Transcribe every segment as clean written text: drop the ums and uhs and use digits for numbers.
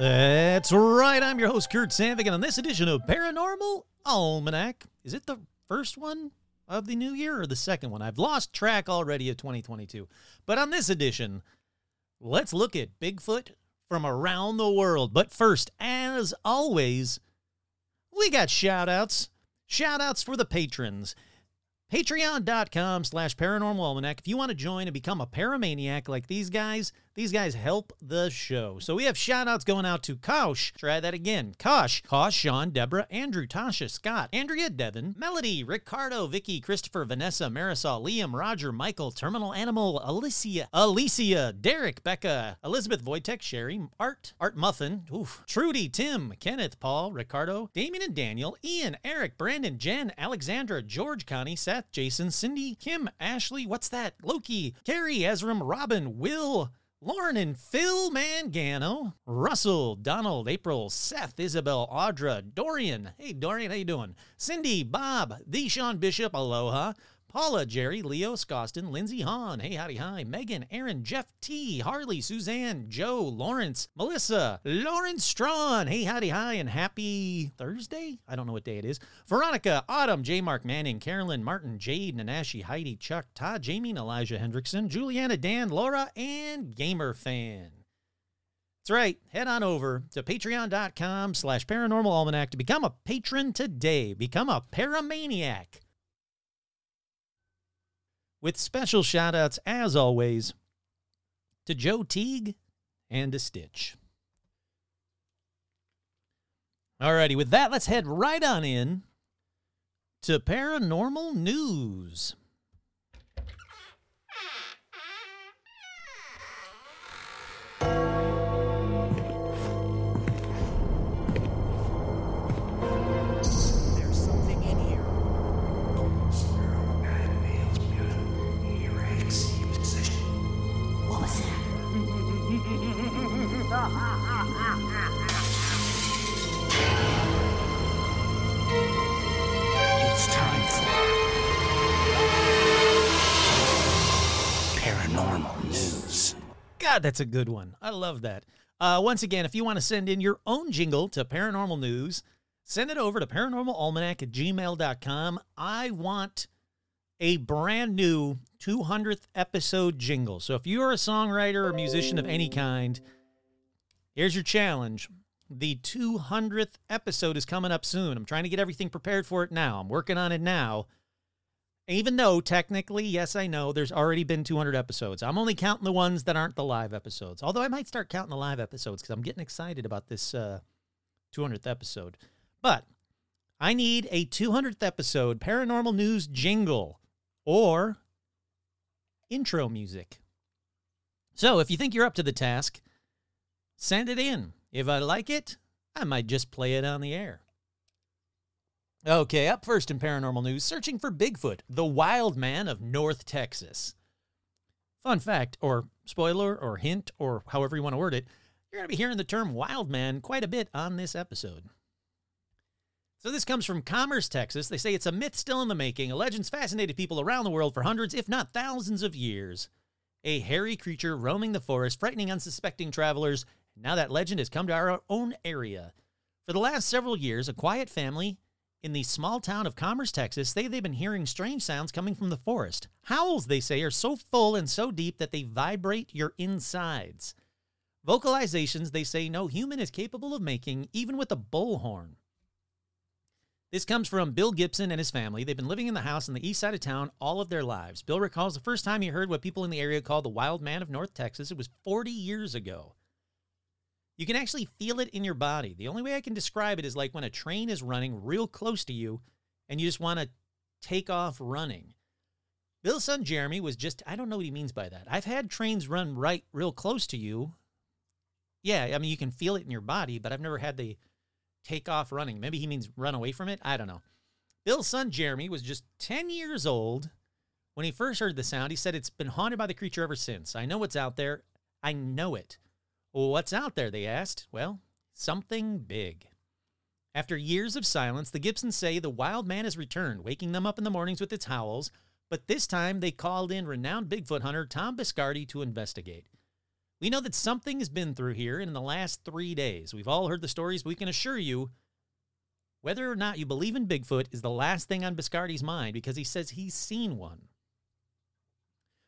That's right, I'm your host, Kurt Sandvig, and on this edition of Paranormal Almanac, is it the first one of the new year or the second one? I've lost track already of 2022. But on this edition, let's look at Bigfoot from around the world. But first, as always, we got shout-outs. Shout-outs for the patrons. Patreon.com/Paranormal Almanac. If you want to join and become a paramaniac like these guys help the show. So we have shout-outs going out to Kosh. Try that again. Kosh, Sean, Deborah, Andrew, Tasha, Scott, Andrea, Devin, Melody, Ricardo, Vicky, Christopher, Vanessa, Marisol, Liam, Roger, Michael, Terminal Animal, Alicia, Derek, Becca, Elizabeth, Wojtek, Sherry, Art Muffin, Trudy, Tim, Kenneth, Paul, Ricardo, Damien and Daniel, Ian, Eric, Brandon, Jen, Alexandra, George, Connie, Seth, Jason, Cindy, Kim, Ashley, what's that? Loki, Carrie, Ezram, Robin, Will, Lauren, and Phil Mangano, Russell, Donald, April, Seth, Isabel, Audra, Dorian. Hey, Dorian, how you doing? Cindy, Bob, The Sean Bishop, Aloha, Paula, Jerry, Leo, Scoston, Lindsay, Hahn, hey, howdy, hi, Megan, Aaron, Jeff T, Harley, Suzanne, Joe, Lawrence, Melissa, Lauren Strawn, hey, howdy, hi, and happy Thursday? I don't know what day it is. Veronica, Autumn, J. Mark Manning, Carolyn, Martin, Jade, Nanashi, Heidi, Chuck, Todd, Jamie, and Elijah Hendrickson, Juliana, Dan, Laura, and Gamer Fan. That's right. Head on over to patreon.com/Paranormal Almanac to become a patron today. Become a paramaniac. With special shout-outs, as always, to Joe Teague and to Stitch. Alrighty, with that, let's head right on in to Paranormal News. God, that's a good one. I love that. Once again, if you want to send in your own jingle to Paranormal News, send it over to paranormalalmanac@gmail.com. I want a brand new 200th episode jingle. So if you are a songwriter or musician of any kind, here's your challenge. The 200th episode is coming up soon. I'm trying to get everything prepared for it now. I'm working on it now. Even though, technically, yes, I know, there's already been 200 episodes. I'm only counting the ones that aren't the live episodes. Although I might start counting the live episodes because I'm getting excited about this 200th episode. But I need a 200th episode Paranormal News jingle or intro music. So if you think you're up to the task, send it in. If I like it, I might just play it on the air. Okay, up first in paranormal news, searching for Bigfoot, the wild man of North Texas. Fun fact, or spoiler, or hint, or however you want to word it, you're going to be hearing the term wild man quite a bit on this episode. So this comes from Commerce, Texas. They say it's a myth still in the making. A legend's fascinated people around the world for hundreds, if not thousands of years. A hairy creature roaming the forest, frightening unsuspecting travelers. Now that legend has come to our own area. For the last several years, a quiet family in the small town of Commerce, Texas, they've been hearing strange sounds coming from the forest. Howls, they say, are so full and so deep that they vibrate your insides. Vocalizations, they say, no human is capable of making, even with a bullhorn. This comes from Bill Gibson and his family. They've been living in the house on the east side of town all of their lives. Bill recalls the first time he heard what people in the area call the wild man of North Texas. It was 40 years ago. You can actually feel it in your body. The only way I can describe it is like when a train is running real close to you and you just want to take off running. Bill's son Jeremy was just, I don't know what he means by that. I've had trains run right real close to you. Yeah, I mean, you can feel it in your body, but I've never had the take off running. Maybe he means run away from it. I don't know. Bill's son Jeremy was just 10 years old when he first heard the sound. He said, it's been haunted by the creature ever since. I know what's out there. I know it. What's out there? They asked. Well, something big. After years of silence, the Gibsons say the wild man has returned, waking them up in the mornings with its howls, but this time they called in renowned Bigfoot hunter Tom Biscardi to investigate. We know that something has been through here in the last 3 days. We've all heard the stories, but we can assure you, whether or not you believe in Bigfoot is the last thing on Biscardi's mind, because he says he's seen one.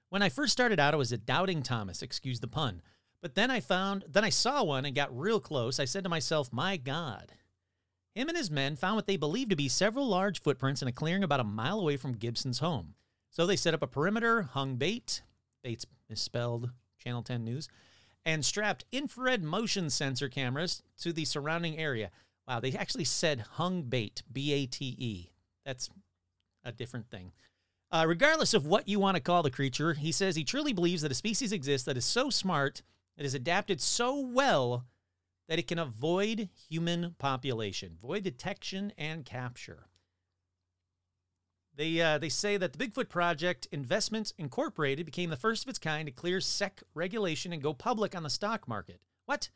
When I first started out, I was a doubting Thomas, excuse the pun. But then I saw one and got real close. I said to myself, my God. Him and his men found what they believed to be several large footprints in a clearing about a mile away from Gibson's home. So they set up a perimeter, hung bait, bait's misspelled, Channel 10 News, and strapped infrared motion sensor cameras to the surrounding area. Wow, they actually said hung bait, B-A-T-E. That's a different thing. Regardless of what you want to call the creature, he says he truly believes that a species exists that is so smart, that is adapted so well, that it can avoid human population, avoid detection and capture. They say that the Bigfoot Project Investments Incorporated became the first of its kind to clear SEC regulation and go public on the stock market. What?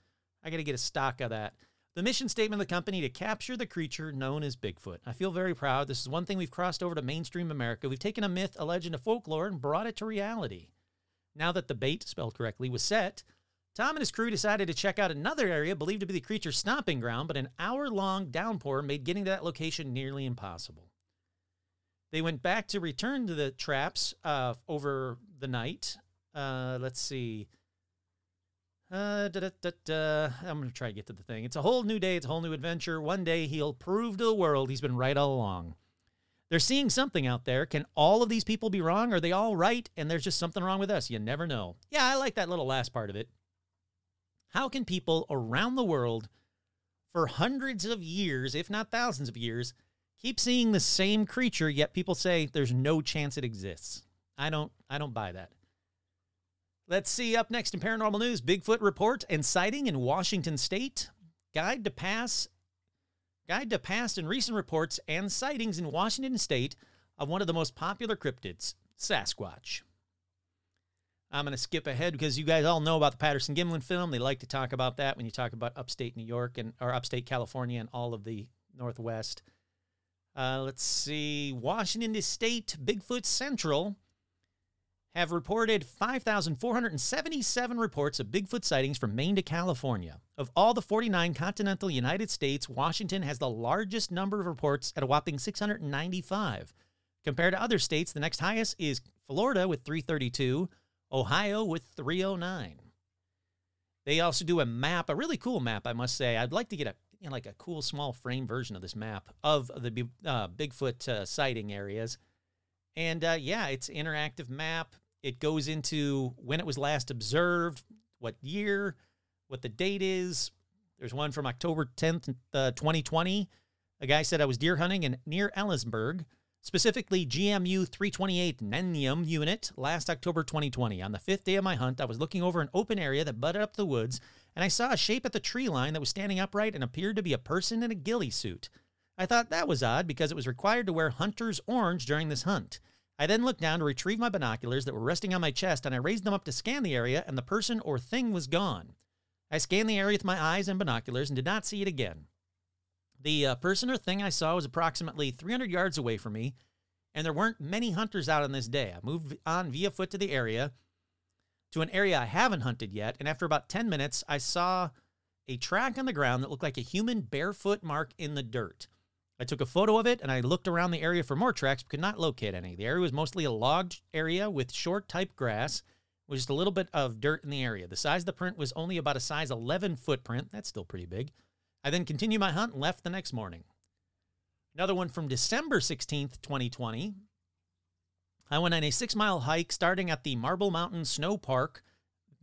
I got to get a stock of that. The mission statement of the company to capture the creature known as Bigfoot. I feel very proud. This is one thing we've crossed over to mainstream America. We've taken a myth, a legend, a folklore, and brought it to reality. Now that the bait, spelled correctly, was set, Tom and his crew decided to check out another area believed to be the creature's stomping ground, but an hour-long downpour made getting to that location nearly impossible. They went back to return to the traps over the night. Let's see. I'm going to try to get to the thing. It's a whole new day. It's a whole new adventure. One day he'll prove to the world he's been right all along. They're seeing something out there. Can all of these people be wrong? Are they all right? And there's just something wrong with us. You never know. Yeah, I like that little last part of it. How can people around the world for hundreds of years, if not thousands of years, keep seeing the same creature, yet people say there's no chance it exists? I don't buy that. Let's see. Up next in Paranormal News, Bigfoot report and sighting in Washington State. Guide to past and recent reports and sightings in Washington State of one of the most popular cryptids, Sasquatch. I'm going to skip ahead because you guys all know about the Patterson-Gimlin film. They like to talk about that when you talk about upstate New York or upstate California and all of the Northwest. Let's see. Washington State Bigfoot Central have reported 5,477 reports of Bigfoot sightings from Maine to California. Of all the 49 continental United States, Washington has the largest number of reports at a whopping 695. Compared to other states, the next highest is Florida with 332, Ohio with 309. They also do a map, a really cool map, I must say. I'd like to get a cool small frame version of this map of the Bigfoot sighting areas. And it's an interactive map. It goes into when it was last observed, what year, what the date is. There's one from October 10th, 2020. A guy said, I was deer hunting in near Ellensburg, specifically GMU 328 Nenium unit last October 2020. On the fifth day of my hunt, I was looking over an open area that butted up the woods, and I saw a shape at the tree line that was standing upright and appeared to be a person in a ghillie suit. I thought that was odd because it was required to wear hunter's orange during this hunt. I then looked down to retrieve my binoculars that were resting on my chest, and I raised them up to scan the area, and the person or thing was gone. I scanned the area with my eyes and binoculars and did not see it again. The person or thing I saw was approximately 300 yards away from me, and there weren't many hunters out on this day. I moved on via foot to the area, to an area I haven't hunted yet, and after about 10 minutes, I saw a track on the ground that looked like a human barefoot mark in the dirt. I took a photo of it, and I looked around the area for more tracks, but could not locate any. The area was mostly a logged area with short type grass, with just a little bit of dirt in the area. The size of the print was only about a size 11 footprint. That's still pretty big. I then continued my hunt and left the next morning. Another one from December 16th, 2020. I went on a 6-mile hike starting at the Marble Mountain Snow Park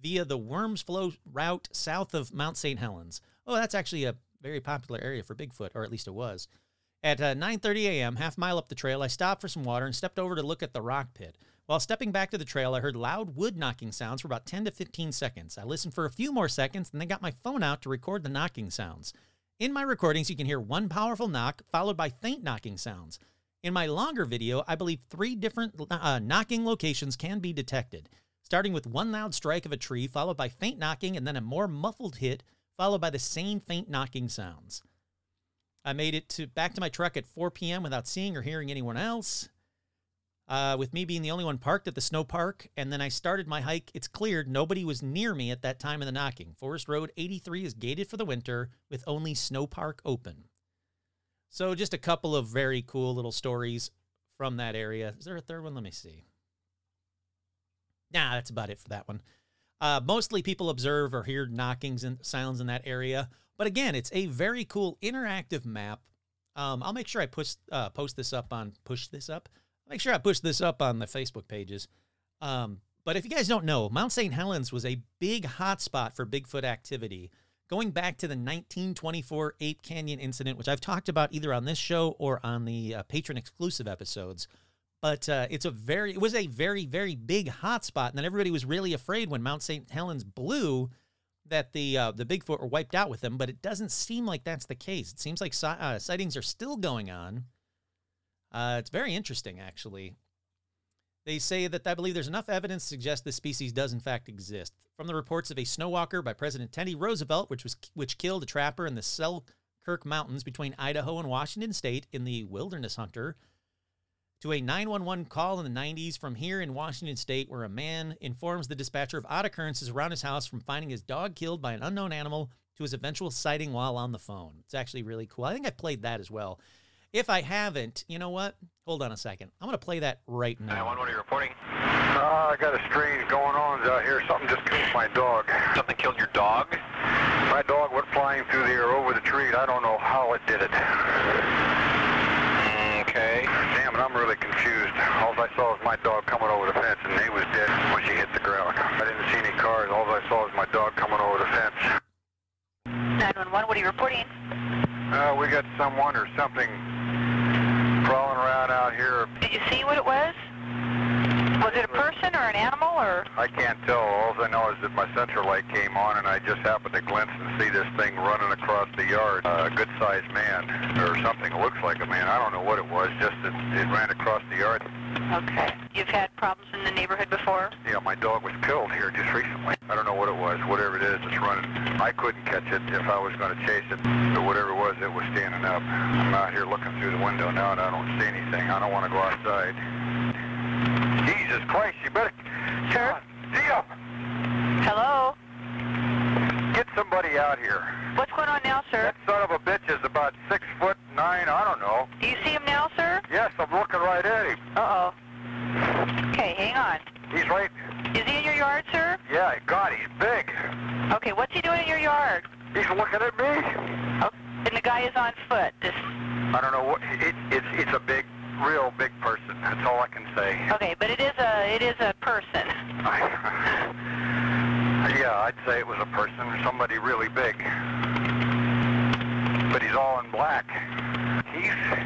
via the Worms Flow route south of Mount St. Helens. Oh, that's actually a very popular area for Bigfoot, or at least it was. At 9:30 a.m., half mile up the trail, I stopped for some water and stepped over to look at the rock pit. While stepping back to the trail, I heard loud wood knocking sounds for about 10 to 15 seconds. I listened for a few more seconds and then got my phone out to record the knocking sounds. In my recordings, you can hear one powerful knock followed by faint knocking sounds. In my longer video, I believe three different knocking locations can be detected, starting with one loud strike of a tree followed by faint knocking and then a more muffled hit followed by the same faint knocking sounds. I made it back to my truck at 4 p.m. without seeing or hearing anyone else, with me being the only one parked at the snow park, and then I started my hike. It's cleared. Nobody was near me at that time of the knocking. Forest Road 83 is gated for the winter with only snow park open. So just a couple of very cool little stories from that area. Is there a third one? Let me see. Nah, that's about it for that one. Mostly people observe or hear knockings and sounds in that area. But again, it's a very cool interactive map. I'll make sure I push this up on the Facebook pages. But if you guys don't know, Mount St. Helens was a big hotspot for Bigfoot activity, going back to the 1924 Ape Canyon incident, which I've talked about either on this show or on the patron-exclusive episodes. But it was a very, very big hotspot, and then everybody was really afraid when Mount St. Helens blew that the Bigfoot were wiped out with them, but it doesn't seem like that's the case. It seems like sightings are still going on. It's very interesting, actually. They say that I believe there's enough evidence to suggest this species does in fact exist. From the reports of a snowwalker by President Teddy Roosevelt, which killed a trapper in the Selkirk Mountains between Idaho and Washington State in the Wilderness Hunter, to a 911 call in the 90s from here in Washington State where a man informs the dispatcher of odd occurrences around his house, from finding his dog killed by an unknown animal to his eventual sighting while on the phone. It's actually really cool. I think I've played that as well. If I haven't, you know what? Hold on a second. I'm going to play that right now. 911, what are you reporting? I got a strange going on out here. Something just killed my dog. Something killed your dog? My dog went flying through the air over the tree, and I don't know how it did it. Okay. Damn it, I'm really confused. All I saw was my dog coming over the fence, and he was dead when she hit the ground. I didn't see any cars. All I saw was my dog coming over the fence. 911, what are you reporting? We got someone or something crawling around out here. Did you see what it was? Was it a person or an animal or? I can't tell. All I know is that my central light came on and I just happened to glimpse and see this thing running across the yard. A good-sized man or something. Looks like a man. I don't know what it was. Just that it ran across the yard. Okay. You've had problems in the neighborhood before? Yeah, my dog was killed here just recently. I don't know what it was. Whatever it is, it's running. I couldn't catch it if I was going to chase it. But whatever it was standing up. I'm out here looking through the window now and I don't see anything. I don't want to go outside. Jesus Christ, you better... Sir? Deal! Hello? Get somebody out here. What's going on now, sir? That son of a bitch is about 6'9", I don't know. Do you see him now, sir? Yes, I'm looking right at him. Uh-oh. Okay, hang on. He's right... Is he in your yard, sir? Yeah, God, he's big. Okay, what's he doing in your yard? He's looking at me. Okay. And the guy is on foot. I don't know what... It's a big... real big person. That's all I can say. Okay, but it is a person. Yeah, I'd say it was a person or somebody really big. But he's all in black.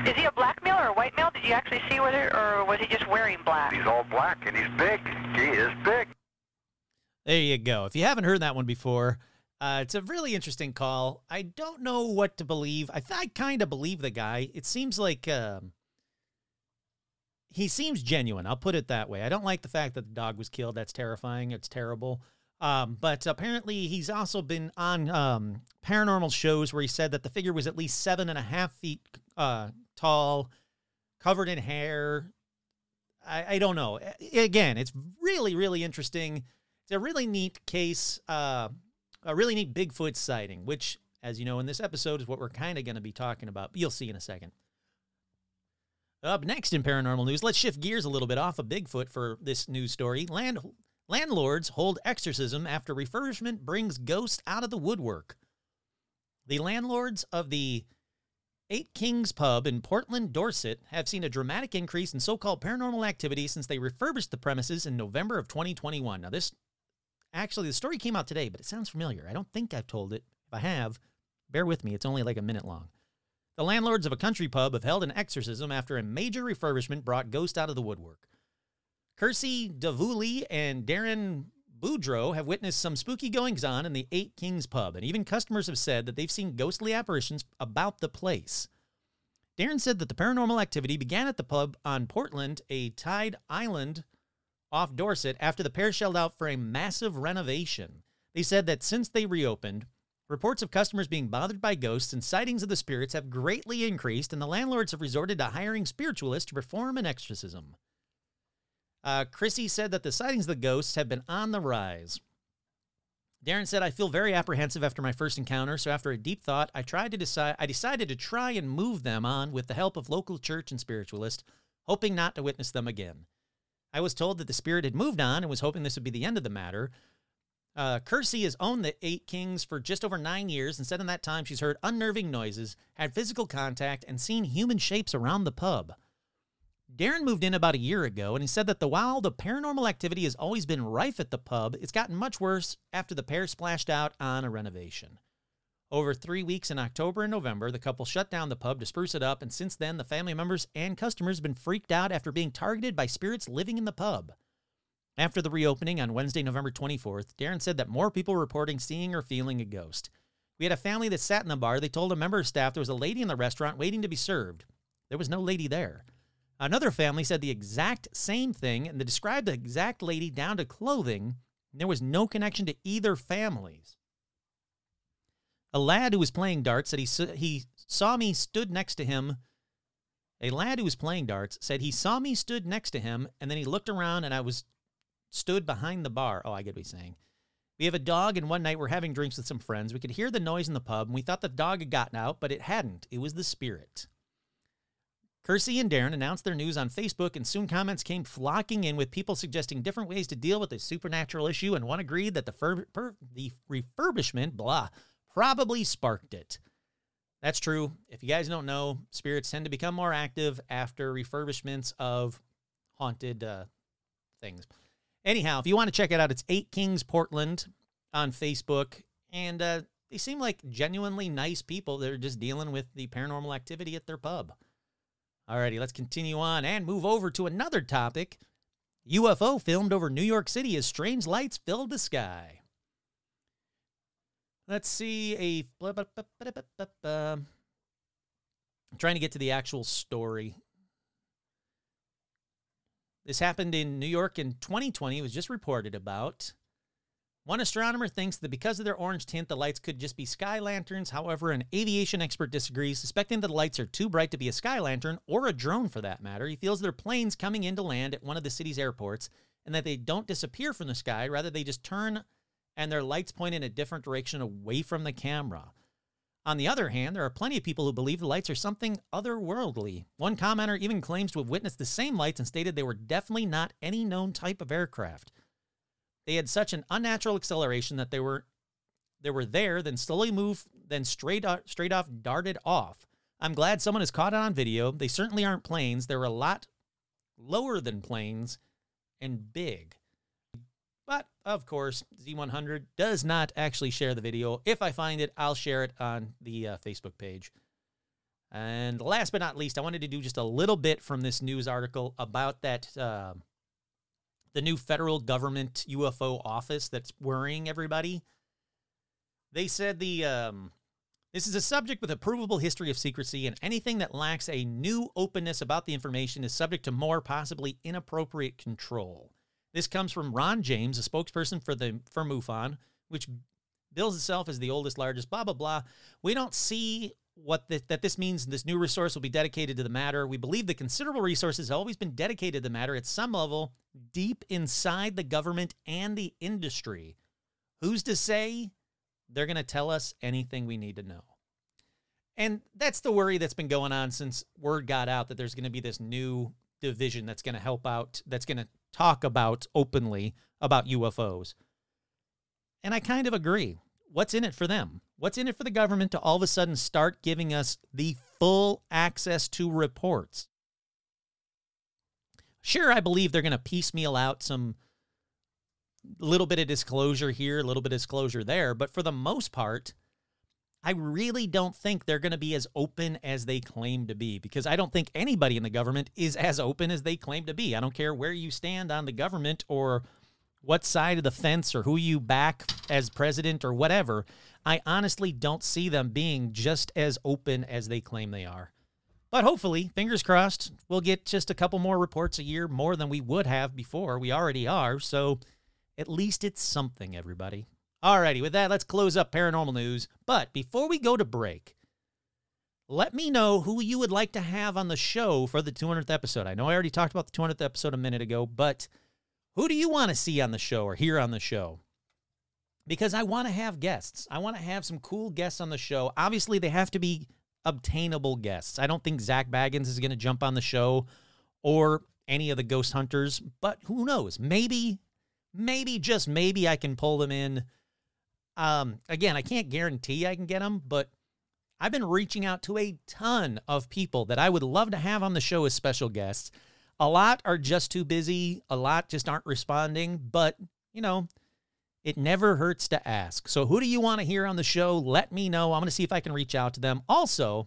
Is he a black male or a white male? Did you actually see whether, or was he just wearing black? He's all black and he's big. He is big. There you go. If you haven't heard that one before, it's a really interesting call. I don't know what to believe. I kind of believe the guy. It seems like... He seems genuine. I'll put it that way. I don't like the fact that the dog was killed. That's terrifying. It's terrible. But apparently he's also been on paranormal shows where he said that the figure was at least 7.5 feet tall, covered in hair. I don't know. Again, it's really, really interesting. It's a really neat case, a really neat Bigfoot sighting, which, as you know, in this episode is what we're kind of going to be talking about. You'll see in a second. Up next in paranormal news, let's shift gears a little bit off of Bigfoot for this news story. Landlords hold exorcism after refurbishment brings ghosts out of the woodwork. The landlords of the Eight Kings Pub in Portland, Dorset, have seen a dramatic increase in so-called paranormal activity since they refurbished the premises in November of 2021. Now, the story came out today, but it sounds familiar. I don't think I've told it. If I have, bear with me. It's only like a minute long. The landlords of a country pub have held an exorcism after a major refurbishment brought ghosts out of the woodwork. Kersey Davouli and Darren Boudreau have witnessed some spooky goings-on in the Eight Kings Pub, and even customers have said that they've seen ghostly apparitions about the place. Darren said that the paranormal activity began at the pub on Portland, a tide island off Dorset, after the pair shelled out for a massive renovation. They said that since they reopened, reports of customers being bothered by ghosts and sightings of the spirits have greatly increased, and the landlords have resorted to hiring spiritualists to perform an exorcism. Chrissy said that the sightings of the ghosts have been on the rise. Darren said, I feel very apprehensive after my first encounter, so after a deep thought, I decided to try and move them on with the help of local church and spiritualist, hoping not to witness them again. I was told that the spirit had moved on and was hoping this would be the end of the matter. Kersey has owned the Eight Kings for just over 9 years and said in that time she's heard unnerving noises, had physical contact, and seen human shapes around the pub. Darren moved in about a year ago, and he said that while the paranormal activity has always been rife at the pub, it's gotten much worse after the pair splashed out on a renovation. Over 3 weeks in October and November, the couple shut down the pub to spruce it up, and since then, the family members and customers have been freaked out after being targeted by spirits living in the pub. After the reopening on Wednesday, November 24th, Darren said that more people were reporting seeing or feeling a ghost. We had a family that sat in the bar. They told a member of staff there was a lady in the restaurant waiting to be served. There was no lady there. Another family said the exact same thing, and they described the exact lady down to clothing, and there was no connection to either families. A lad who was playing darts said he saw me stood next to him, and then he looked around, and I was stood behind the bar. Oh, I get what he's saying. We have a dog, and one night we're having drinks with some friends. We could hear the noise in the pub, and we thought the dog had gotten out, but it hadn't. It was the spirit. Kersey and Darren announced their news on Facebook, and soon comments came flocking in with people suggesting different ways to deal with this supernatural issue, and one agreed that the refurbishment, probably sparked it. That's true. If you guys don't know, spirits tend to become more active after refurbishments of haunted things. Anyhow, if you want to check it out, it's Eight Kings Portland on Facebook, and they seem like genuinely nice people that are just dealing with the paranormal activity at their pub. Alrighty, let's continue on and move over to another topic. UFO filmed over New York City as strange lights filled the sky. Let's see I'm trying to get to the actual story. This happened in New York in 2020. It was just reported about. One astronomer thinks that because of their orange tint, the lights could just be sky lanterns. However, an aviation expert disagrees, suspecting that the lights are too bright to be a sky lantern or a drone for that matter. He feels they're planes coming in to land at one of the city's airports and that they don't disappear from the sky. Rather, they just turn and their lights point in a different direction away from the camera. On the other hand, there are plenty of people who believe the lights are something otherworldly. One commenter even claims to have witnessed the same lights and stated they were definitely not any known type of aircraft. They had such an unnatural acceleration that they were there, then slowly moved, then straight off darted off. I'm glad someone has caught it on video. They certainly aren't planes. They were a lot lower than planes and big. But, of course, Z100 does not actually share the video. If I find it, I'll share it on the Facebook page. And last but not least, I wanted to do just a little bit from this news article about that the new federal government UFO office that's worrying everybody. They said this is a subject with a provable history of secrecy, and anything that lacks a new openness about the information is subject to more possibly inappropriate control. This comes from Ron James, a spokesperson for MUFON, which bills itself as the oldest, largest, blah, blah, blah. We don't see that this means this new resource will be dedicated to the matter. We believe the considerable resources have always been dedicated to the matter at some level deep inside the government and the industry. Who's to say they're going to tell us anything we need to know? And that's the worry that's been going on since word got out that there's going to be this new division that's going to help out, that's going to talk about openly about UFOs. And I kind of agree. What's in it for them? What's in it for the government to all of a sudden start giving us the full access to reports? Sure, I believe they're going to piecemeal out some little bit of disclosure here, a little bit of disclosure there, but for the most part, I really don't think they're going to be as open as they claim to be, because I don't think anybody in the government is as open as they claim to be. I don't care where you stand on the government or what side of the fence or who you back as president or whatever. I honestly don't see them being just as open as they claim they are. But hopefully, fingers crossed, we'll get just a couple more reports a year, more than we would have before. We already are, so at least it's something, everybody. Alrighty, with that, let's close up paranormal news. But before we go to break, let me know who you would like to have on the show for the 200th episode. I know I already talked about the 200th episode a minute ago, but who do you want to see on the show or hear on the show? Because I want to have guests. I want to have some cool guests on the show. Obviously, they have to be obtainable guests. I don't think Zach Baggins is going to jump on the show or any of the ghost hunters, but who knows? Maybe, just maybe I can pull them in. Again, I can't guarantee I can get them, but I've been reaching out to a ton of people that I would love to have on the show as special guests. A lot are just too busy. A lot just aren't responding, but you know, it never hurts to ask. So who do you want to hear on the show? Let me know. I'm going to see if I can reach out to them. Also,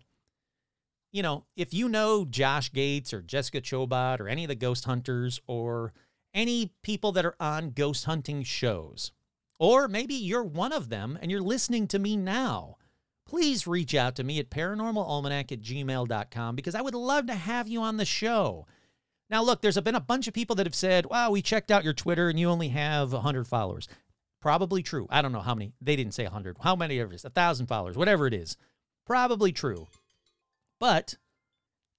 you know, if you know Josh Gates or Jessica Chobot or any of the ghost hunters or any people that are on ghost hunting shows, or maybe you're one of them and you're listening to me now, please reach out to me at paranormalalmanac@gmail.com, because I would love to have you on the show. Now, look, there's been a bunch of people that have said, wow, we checked out your Twitter and you only have 100 followers. Probably true. I don't know how many. They didn't say 100. How many of it is? 1,000 followers, whatever it is. Probably true. But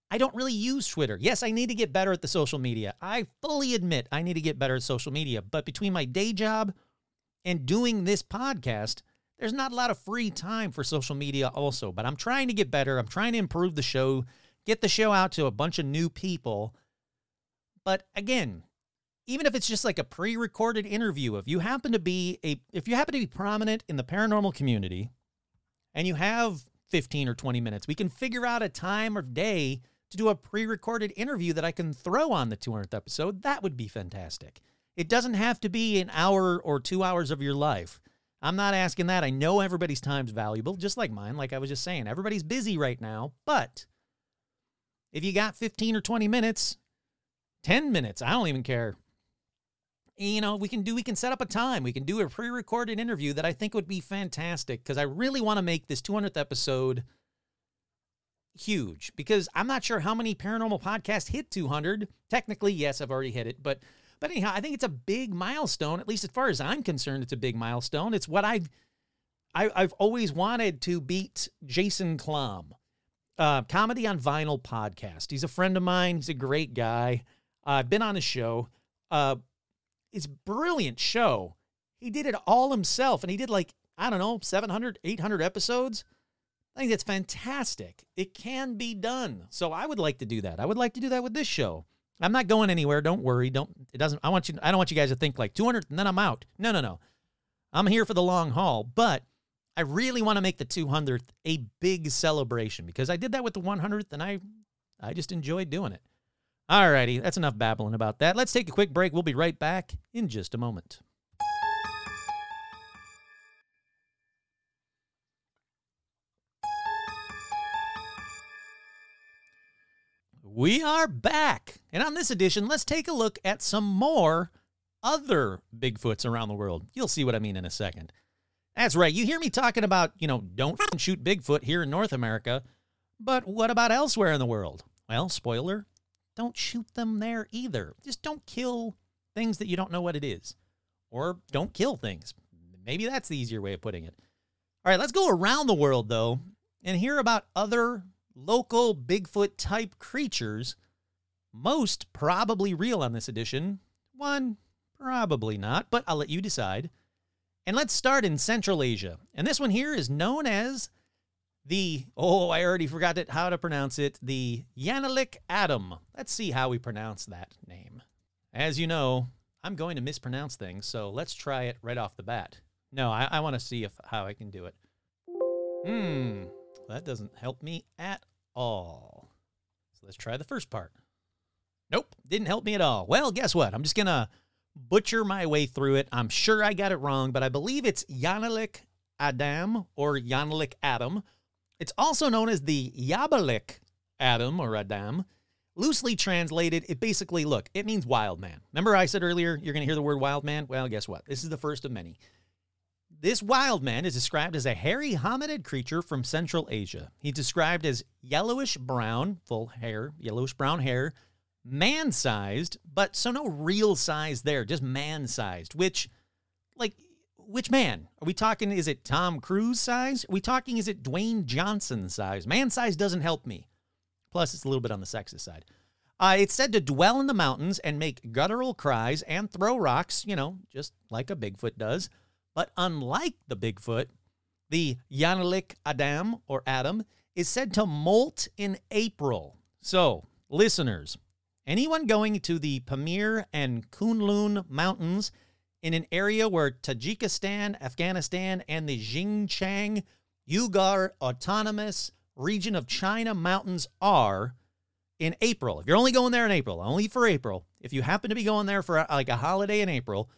I don't really use Twitter. Yes, I need to get better at the social media. I fully admit I need to get better at social media. But between my day job and doing this podcast, there's not a lot of free time for social media also, but I'm trying to get better. I'm trying to improve the show, get the show out to a bunch of new people. But again, even if it's just like a pre-recorded interview, if you happen to be prominent in the paranormal community and you have 15 or 20 minutes, we can figure out a time or day to do a pre-recorded interview that I can throw on the 200th episode. That would be fantastic. It doesn't have to be an hour or 2 hours of your life. I'm not asking that. I know everybody's time's valuable, just like mine. Like I was just saying, everybody's busy right now. But if you got 15 or 20 minutes, 10 minutes, I don't even care. You know, we can set up a time. We can do a pre-recorded interview that I think would be fantastic, because I really want to make this 200th episode huge, because I'm not sure how many paranormal podcasts hit 200. Technically, yes, I've already hit it, But anyhow, I think it's a big milestone. At least as far as I'm concerned, it's a big milestone. It's what I've always wanted to beat Jason Klom, Comedy on Vinyl podcast. He's a friend of mine. He's a great guy. I've been on his show. It's a brilliant show. He did it all himself, and he did 700, 800 episodes. I think that's fantastic. It can be done. So I would like to do that. I would like to do that with this show. I'm not going anywhere. Don't worry. I don't want you guys to think like 200 and then I'm out. No. I'm here for the long haul, but I really want to make the 200th a big celebration, because I did that with the 100th and I just enjoyed doing it. Alrighty, that's enough babbling about that. Let's take a quick break. We'll be right back in just a moment. We are back, and on this edition, let's take a look at some more other Bigfoots around the world. You'll see what I mean in a second. That's right, you hear me talking about, don't shoot Bigfoot here in North America, but what about elsewhere in the world? Well, spoiler, don't shoot them there either. Just don't kill things that you don't know what it is, or don't kill things. Maybe that's the easier way of putting it. All right, let's go around the world, though, and hear about other local Bigfoot-type creatures, most probably real on this edition. One, probably not, but I'll let you decide. And let's start in Central Asia. And this one here is known as the Yanelik Adam. Let's see how we pronounce that name. As you know, I'm going to mispronounce things, so let's try it right off the bat. No, I want to see how I can do it. That doesn't help me at all. So let's try the first part. Nope, didn't help me at all. Well, guess what? I'm just going to butcher my way through it. I'm sure I got it wrong, but I believe it's Yanelik Adam or Yanelik Adam. It's also known as the Yanelik Adam or Adam. Loosely translated, it basically, look, it means wild man. Remember I said earlier, you're going to hear the word wild man? Well, guess what? This is the first of many. This wild man is described as a hairy hominid creature from Central Asia. He's described as yellowish-brown, full hair, yellowish-brown hair, man-sized, but so no real size there, just man-sized, which, like, which man? Are we talking, is it Tom Cruise size? Are we talking, is it Dwayne Johnson size? Man size doesn't help me. Plus, it's a little bit on the sexist side. It's said to dwell in the mountains and make guttural cries and throw rocks, you know, just like a Bigfoot does. But unlike the Bigfoot, the Yanelik Adam, or Adam, is said to molt in April. So, listeners, anyone going to the Pamir and Kunlun Mountains in an area where Tajikistan, Afghanistan, and the Xinjiang Uyghur Autonomous Region of China Mountains are in April. If you're only going there in April, only for April, if you happen to be going there for like a holiday in April,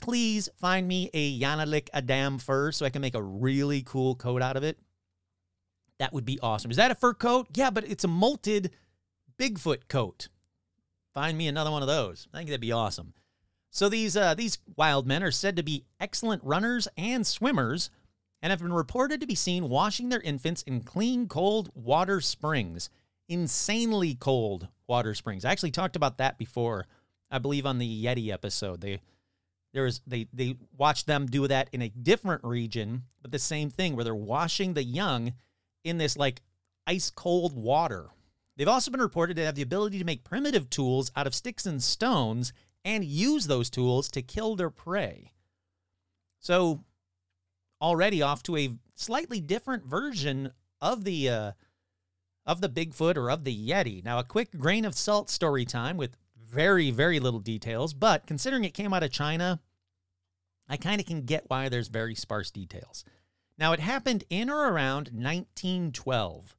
please find me a Yanelik Adam fur so I can make a really cool coat out of it. That would be awesome. Is that a fur coat? Yeah, but it's a molted Bigfoot coat. Find me another one of those. I think that'd be awesome. So these wild men are said to be excellent runners and swimmers and have been reported to be seen washing their infants in clean, cold water springs. Insanely cold water springs. I actually talked about that before, I believe, on the Yeti episode. They watched them do that in a different region, but the same thing, where they're washing the young in this, like, ice-cold water. They've also been reported to have the ability to make primitive tools out of sticks and stones and use those tools to kill their prey. So, already off to a slightly different version of the Bigfoot or of the Yeti. Now, a quick grain of salt story time with very, very little details, but considering it came out of China, I kind of can get why there's very sparse details. Now, it happened in or around 1912.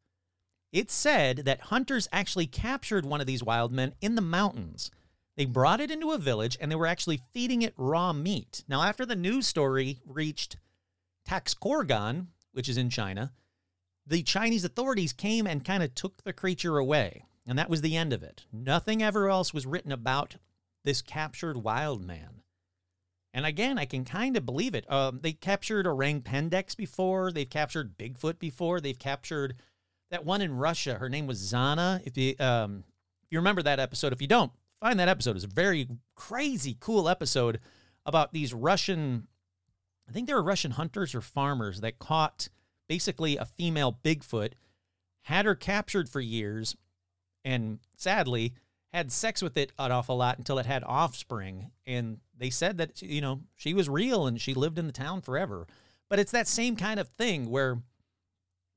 It's said that hunters actually captured one of these wild men in the mountains. They brought it into a village, and they were actually feeding it raw meat. Now, after the news story reached Taxkorgan, which is in China, the Chinese authorities came and kind of took the creature away, and that was the end of it. Nothing ever else was written about this captured wild man. And again, I can kind of believe it. They captured orang pendex before. They've captured Bigfoot before. They've captured that one in Russia. Her name was Zana. If you remember that episode, if you don't, find that episode. It's a very crazy, cool episode about these Russian, I think they were Russian hunters or farmers that caught basically a female Bigfoot, had her captured for years, and sadly had sex with it an awful lot until it had offspring. And they said that, you know, she was real and she lived in the town forever. But it's that same kind of thing where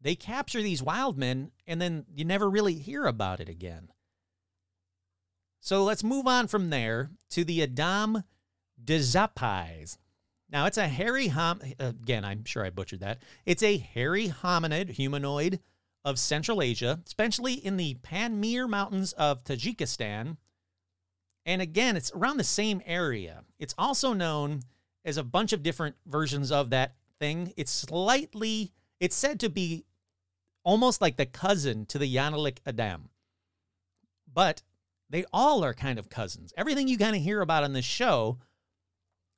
they capture these wild men and then you never really hear about it again. So let's move on from there to the Adam de Zapais. Now, it's a hairy again, I'm sure I butchered that. It's a hairy hominid, humanoid, of Central Asia, especially in the Pamir Mountains of Tajikistan. And again, it's around the same area. It's also known as a bunch of different versions of that thing. It's said to be almost like the cousin to the Yanelik Adam. But they all are kind of cousins. Everything you kind of hear about on this show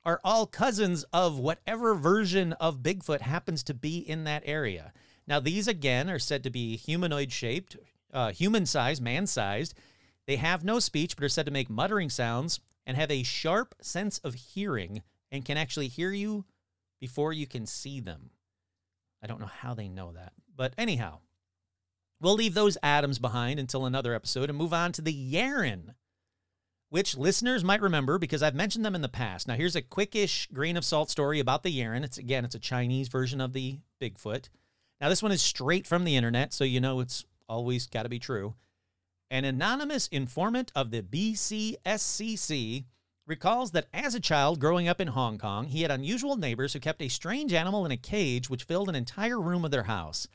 are all cousins of whatever version of Bigfoot happens to be in that area. Now, these, again, are said to be humanoid-shaped, human-sized, man-sized. They have no speech but are said to make muttering sounds and have a sharp sense of hearing and can actually hear you before you can see them. I don't know how they know that. But anyhow, we'll leave those atoms behind until another episode and move on to the Yeren, which listeners might remember because I've mentioned them in the past. Now, here's a quickish grain of salt story about the Yeren. It's a Chinese version of the Bigfoot. Now, this one is straight from the internet, so you know it's always got to be true. An anonymous informant of the BCSCC recalls that as a child growing up in Hong Kong, he had unusual neighbors who kept a strange animal in a cage which filled an entire room of their house.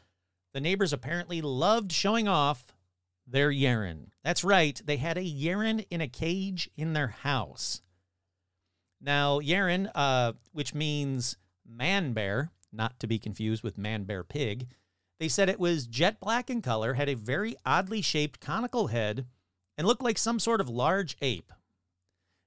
The neighbors apparently loved showing off their Yeren. That's right, they had a Yeren in a cage in their house. Now, Yeren, which means man bear, not to be confused with man-bear-pig. They said it was jet black in color, had a very oddly shaped conical head, and looked like some sort of large ape.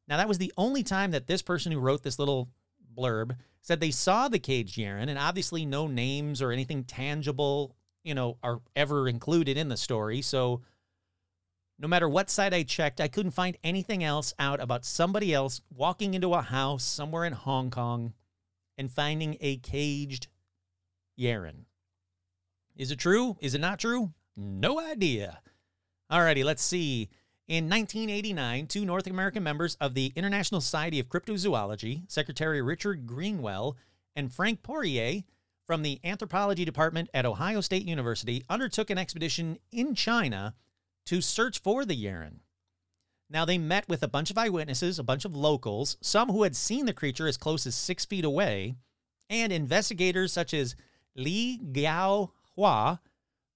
Now, that was the only time that this person who wrote this little blurb said they saw the caged Yeren, and obviously no names or anything tangible, you know, are ever included in the story. So no matter what site I checked, I couldn't find anything else out about somebody else walking into a house somewhere in Hong Kong and finding a caged Yeren. Is it true? Is it not true? No idea. Alrighty, let's see. In 1989, two North American members of the International Society of Cryptozoology, Secretary Richard Greenwell and Frank Poirier from the Anthropology Department at Ohio State University, undertook an expedition in China to search for the Yeren. Now, they met with a bunch of eyewitnesses, a bunch of locals, some who had seen the creature as close as 6 feet away, and investigators such as Li Gaohua,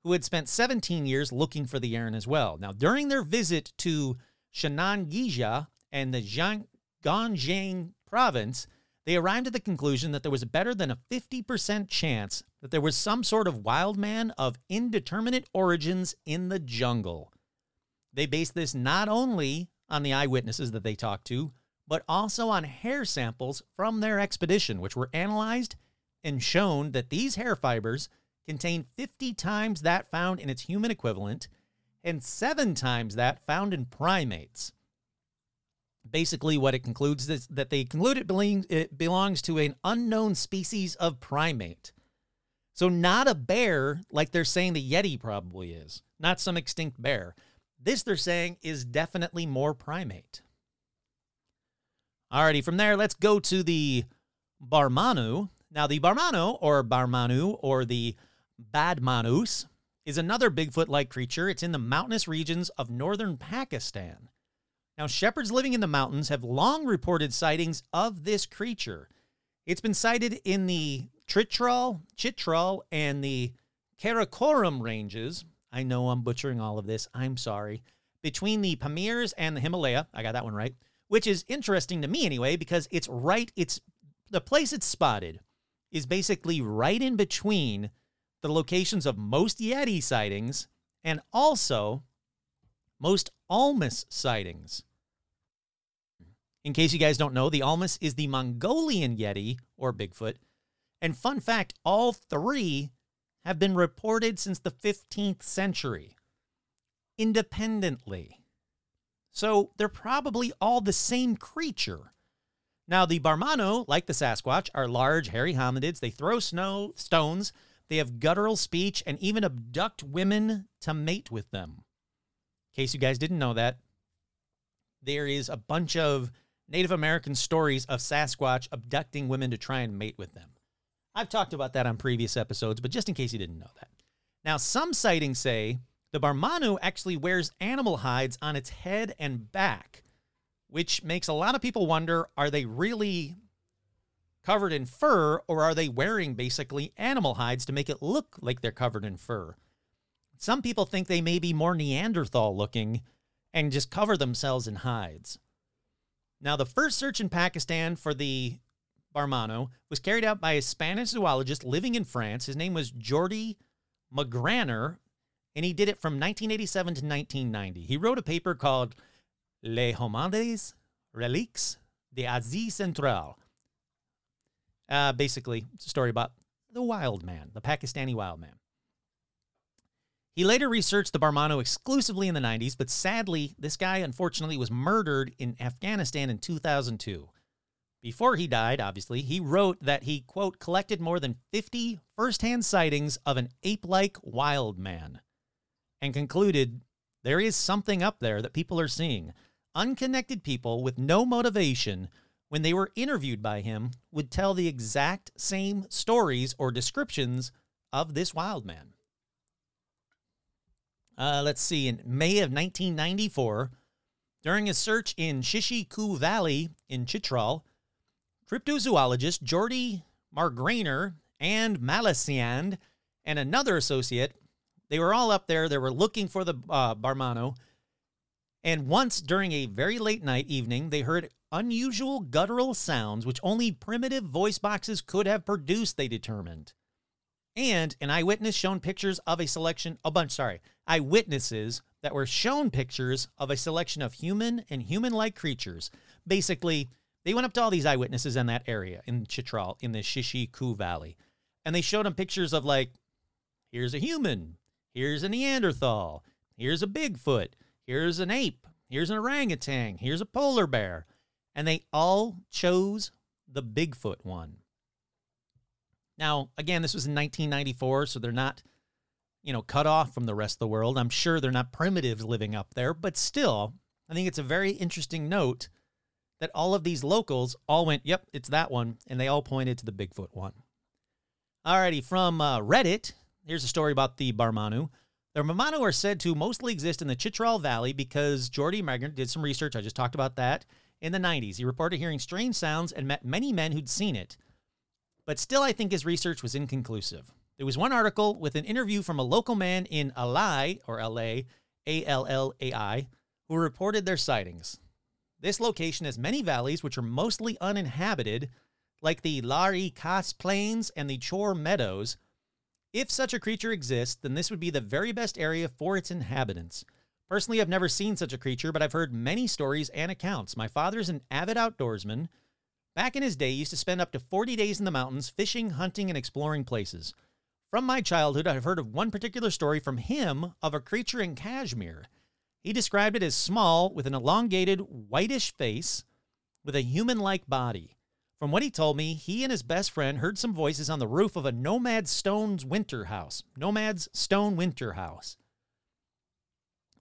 who had spent 17 years looking for the Yeren as well. Now, during their visit to Shenanigans and the Ganggang province, they arrived at the conclusion that there was better than a 50% chance that there was some sort of wild man of indeterminate origins in the jungle. They based this not only on the eyewitnesses that they talked to, but also on hair samples from their expedition, which were analyzed and shown that these hair fibers contained 50 times that found in its human equivalent and 7 times that found in primates. Basically, what it concludes is that they conclude it belongs to an unknown species of primate. So not a bear, like they're saying the Yeti probably is. Not some extinct bear. This, they're saying, is definitely more primate. Alrighty, from there, let's go to the Barmanu. Now, the Barmanu, or the Badmanus, is another Bigfoot-like creature. It's in the mountainous regions of northern Pakistan. Now, shepherds living in the mountains have long reported sightings of this creature. It's been sighted in the Chitral, and the Karakoram ranges. I know I'm butchering all of this. I'm sorry. Between the Pamirs and the Himalaya. I got that one right. Which is interesting to me anyway, because the place it's spotted is basically right in between the locations of most Yeti sightings and also most Almas sightings. In case you guys don't know, the Almas is the Mongolian Yeti, or Bigfoot. And fun fact, all three have been reported since the 15th century, independently. So they're probably all the same creature. Now, the Barmanu, like the Sasquatch, are large, hairy hominids. They throw stones, they have guttural speech, and even abduct women to mate with them. In case you guys didn't know that, there is a bunch of Native American stories of Sasquatch abducting women to try and mate with them. I've talked about that on previous episodes, but just in case you didn't know that. Now, some sightings say the Barmanu actually wears animal hides on its head and back, which makes a lot of people wonder, are they really covered in fur, or are they wearing basically animal hides to make it look like they're covered in fur? Some people think they may be more Neanderthal-looking and just cover themselves in hides. Now, the first search in Pakistan for the Barmanu was carried out by a Spanish zoologist living in France. His name was Jordi Magraner, and he did it from 1987 to 1990. He wrote a paper called Les Homades Reliques de Asie Centrale. Basically, it's a story about the wild man, the Pakistani wild man. He later researched the Barmanu exclusively in the 90s, but sadly, this guy, unfortunately, was murdered in Afghanistan in 2002. Before he died, obviously, he wrote that he, quote, collected more than 50 firsthand sightings of an ape-like wild man, and concluded, there is something up there that people are seeing. Unconnected people with no motivation, when they were interviewed by him, would tell the exact same stories or descriptions of this wild man. Let's see, in May of 1994, during a search in Shishiku Valley in Chitral, cryptozoologist Jordi Magraner and Malasiand and another associate, they were all up there. They were looking for the Barmanu, And once during a very late night evening, they heard unusual guttural sounds which only primitive voice boxes could have produced, they determined. And an eyewitness shown pictures of a selection, eyewitnesses that were shown pictures of a selection of human and human-like creatures. Basically, they went up to all these eyewitnesses in that area, in Chitral, in the Shishiku Valley. And they showed them pictures of, like, here's a human, here's a Neanderthal, here's a Bigfoot, here's an ape, here's an orangutan, here's a polar bear. And they all chose the Bigfoot one. Now, again, this was in 1994, so they're not, you know, cut off from the rest of the world. I'm sure they're not primitives living up there, but still, I think it's a very interesting note that all of these locals all went, yep, it's that one, and they all pointed to the Bigfoot one. Alrighty, from Reddit, here's a story about the Barmanu. The Barmanu are said to mostly exist in the Chitral Valley because Jordi Magraner did some research, I just talked about that, in the 90s. He reported hearing strange sounds and met many men who'd seen it. But still, I think his research was inconclusive. There was one article with an interview from a local man in Alai, or L.A., A-L-L-A-I, who reported their sightings. This location has many valleys which are mostly uninhabited, like the Lari Khas Plains and the Chor Meadows. If such a creature exists, then this would be the very best area for its inhabitants. Personally, I've never seen such a creature, but I've heard many stories and accounts. My father's an avid outdoorsman. Back in his day, he used to spend up to 40 days in the mountains, fishing, hunting, and exploring places. From my childhood, I've heard of one particular story from him of a creature in Kashmir. He described it as small, with an elongated, whitish face, with a human-like body. From what he told me, he and his best friend heard some voices on the roof of a Nomad's Stone Winter House.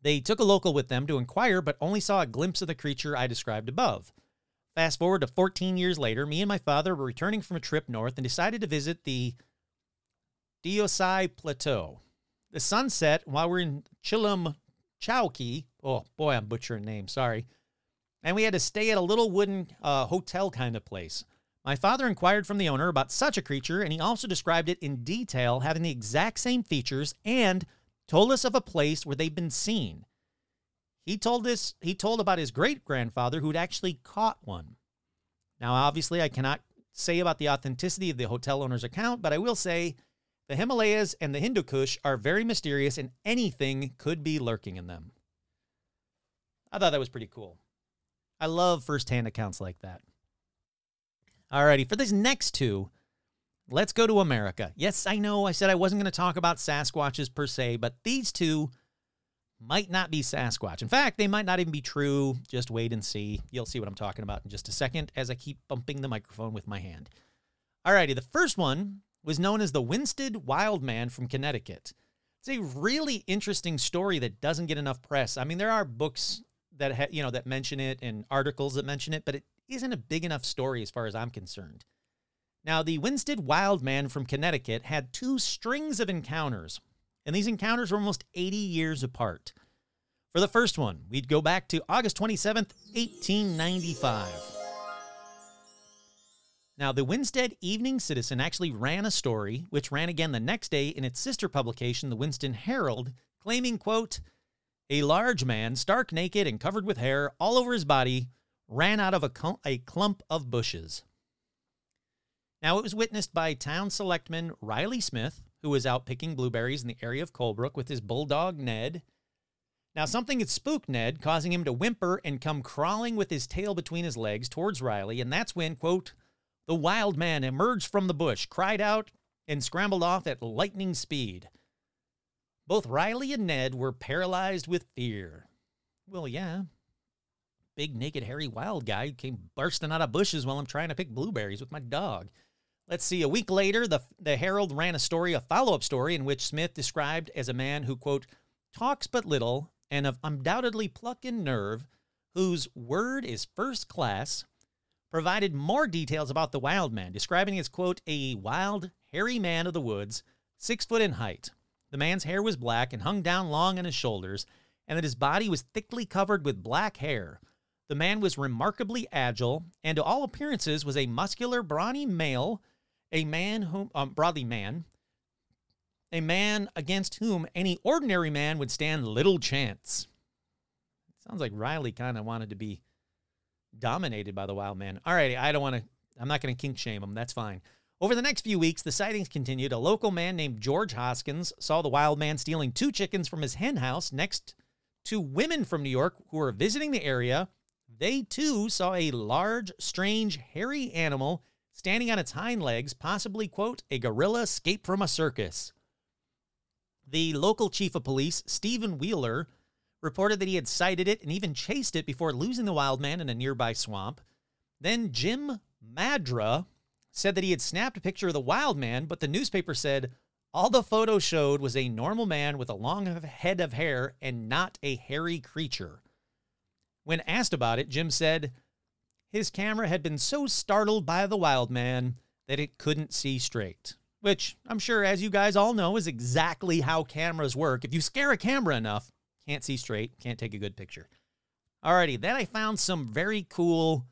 They took a local with them to inquire, but only saw a glimpse of the creature I described above. Fast forward to 14 years later, me and my father were returning from a trip north and decided to visit the Diosai Plateau. The sun set while we're in Chilam Chowki. Oh, boy, I'm butchering names, sorry. And we had to stay at a little wooden hotel kind of place. My father inquired from the owner about such a creature, and he also described it in detail, having the exact same features, and told us of a place where they've been seen. He told about his great-grandfather who'd actually caught one. Now, obviously, I cannot say about the authenticity of the hotel owner's account, but I will say the Himalayas and the Hindu Kush are very mysterious, and anything could be lurking in them. I thought that was pretty cool. I love first-hand accounts like that. Alrighty, for these next two, let's go to America. Yes, I know I said I wasn't going to talk about Sasquatches per se, but these two might not be Sasquatch. In fact, they might not even be true. Just wait and see. You'll see what I'm talking about in just a second as I keep bumping the microphone with my hand. Alrighty, the first one was known as the Winsted Wildman from Connecticut. It's a really interesting story that doesn't get enough press. I mean, there are books that that mention it and articles that mention it, but it isn't a big enough story as far as I'm concerned. Now, the Winsted Wildman from Connecticut had two strings of encounters, and these encounters were almost 80 years apart. For the first one, we'd go back to August 27th, 1895. Now, the Winsted Evening Citizen actually ran a story, which ran again the next day in its sister publication, the Winston Herald, claiming, quote, a large man, stark naked and covered with hair all over his body, ran out of a clump of bushes. Now, it was witnessed by town selectman Riley Smith, who was out picking blueberries in the area of Colebrook with his bulldog, Ned. Now, something had spooked Ned, causing him to whimper and come crawling with his tail between his legs towards Riley, and that's when, quote, the wild man emerged from the bush, cried out, and scrambled off at lightning speed. Both Riley and Ned were paralyzed with fear. Well, yeah. Big, naked, hairy, wild guy who came bursting out of bushes while I'm trying to pick blueberries with my dog. Let's see, a week later, the Herald ran a follow-up story in which Smith described as a man who, quote, talks but little and of undoubtedly pluck and nerve, whose word is first class, provided more details about the wild man, describing as, quote, a wild, hairy man of the woods, 6 foot in height. The man's hair was black and hung down long on his shoulders, and that his body was thickly covered with black hair. The man was remarkably agile, and to all appearances was a muscular, brawny male, a man against whom any ordinary man would stand little chance. Sounds like Riley kind of wanted to be dominated by the wild man. All right, I'm not going to kink shame him. That's fine. Over the next few weeks, the sightings continued. A local man named George Hoskins saw the wild man stealing 2 chickens from his hen house next to women from New York who were visiting the area. They, too, saw a large, strange, hairy animal standing on its hind legs, possibly, quote, a gorilla escaped from a circus. The local chief of police, Stephen Wheeler, reported that he had sighted it and even chased it before losing the wild man in a nearby swamp. Then Jim Madra said that he had snapped a picture of the wild man, but the newspaper said all the photo showed was a normal man with a long head of hair and not a hairy creature. When asked about it, Jim said his camera had been so startled by the wild man that it couldn't see straight, which I'm sure, as you guys all know, is exactly how cameras work. If you scare a camera enough, can't see straight, can't take a good picture. Alrighty, then I found some very cool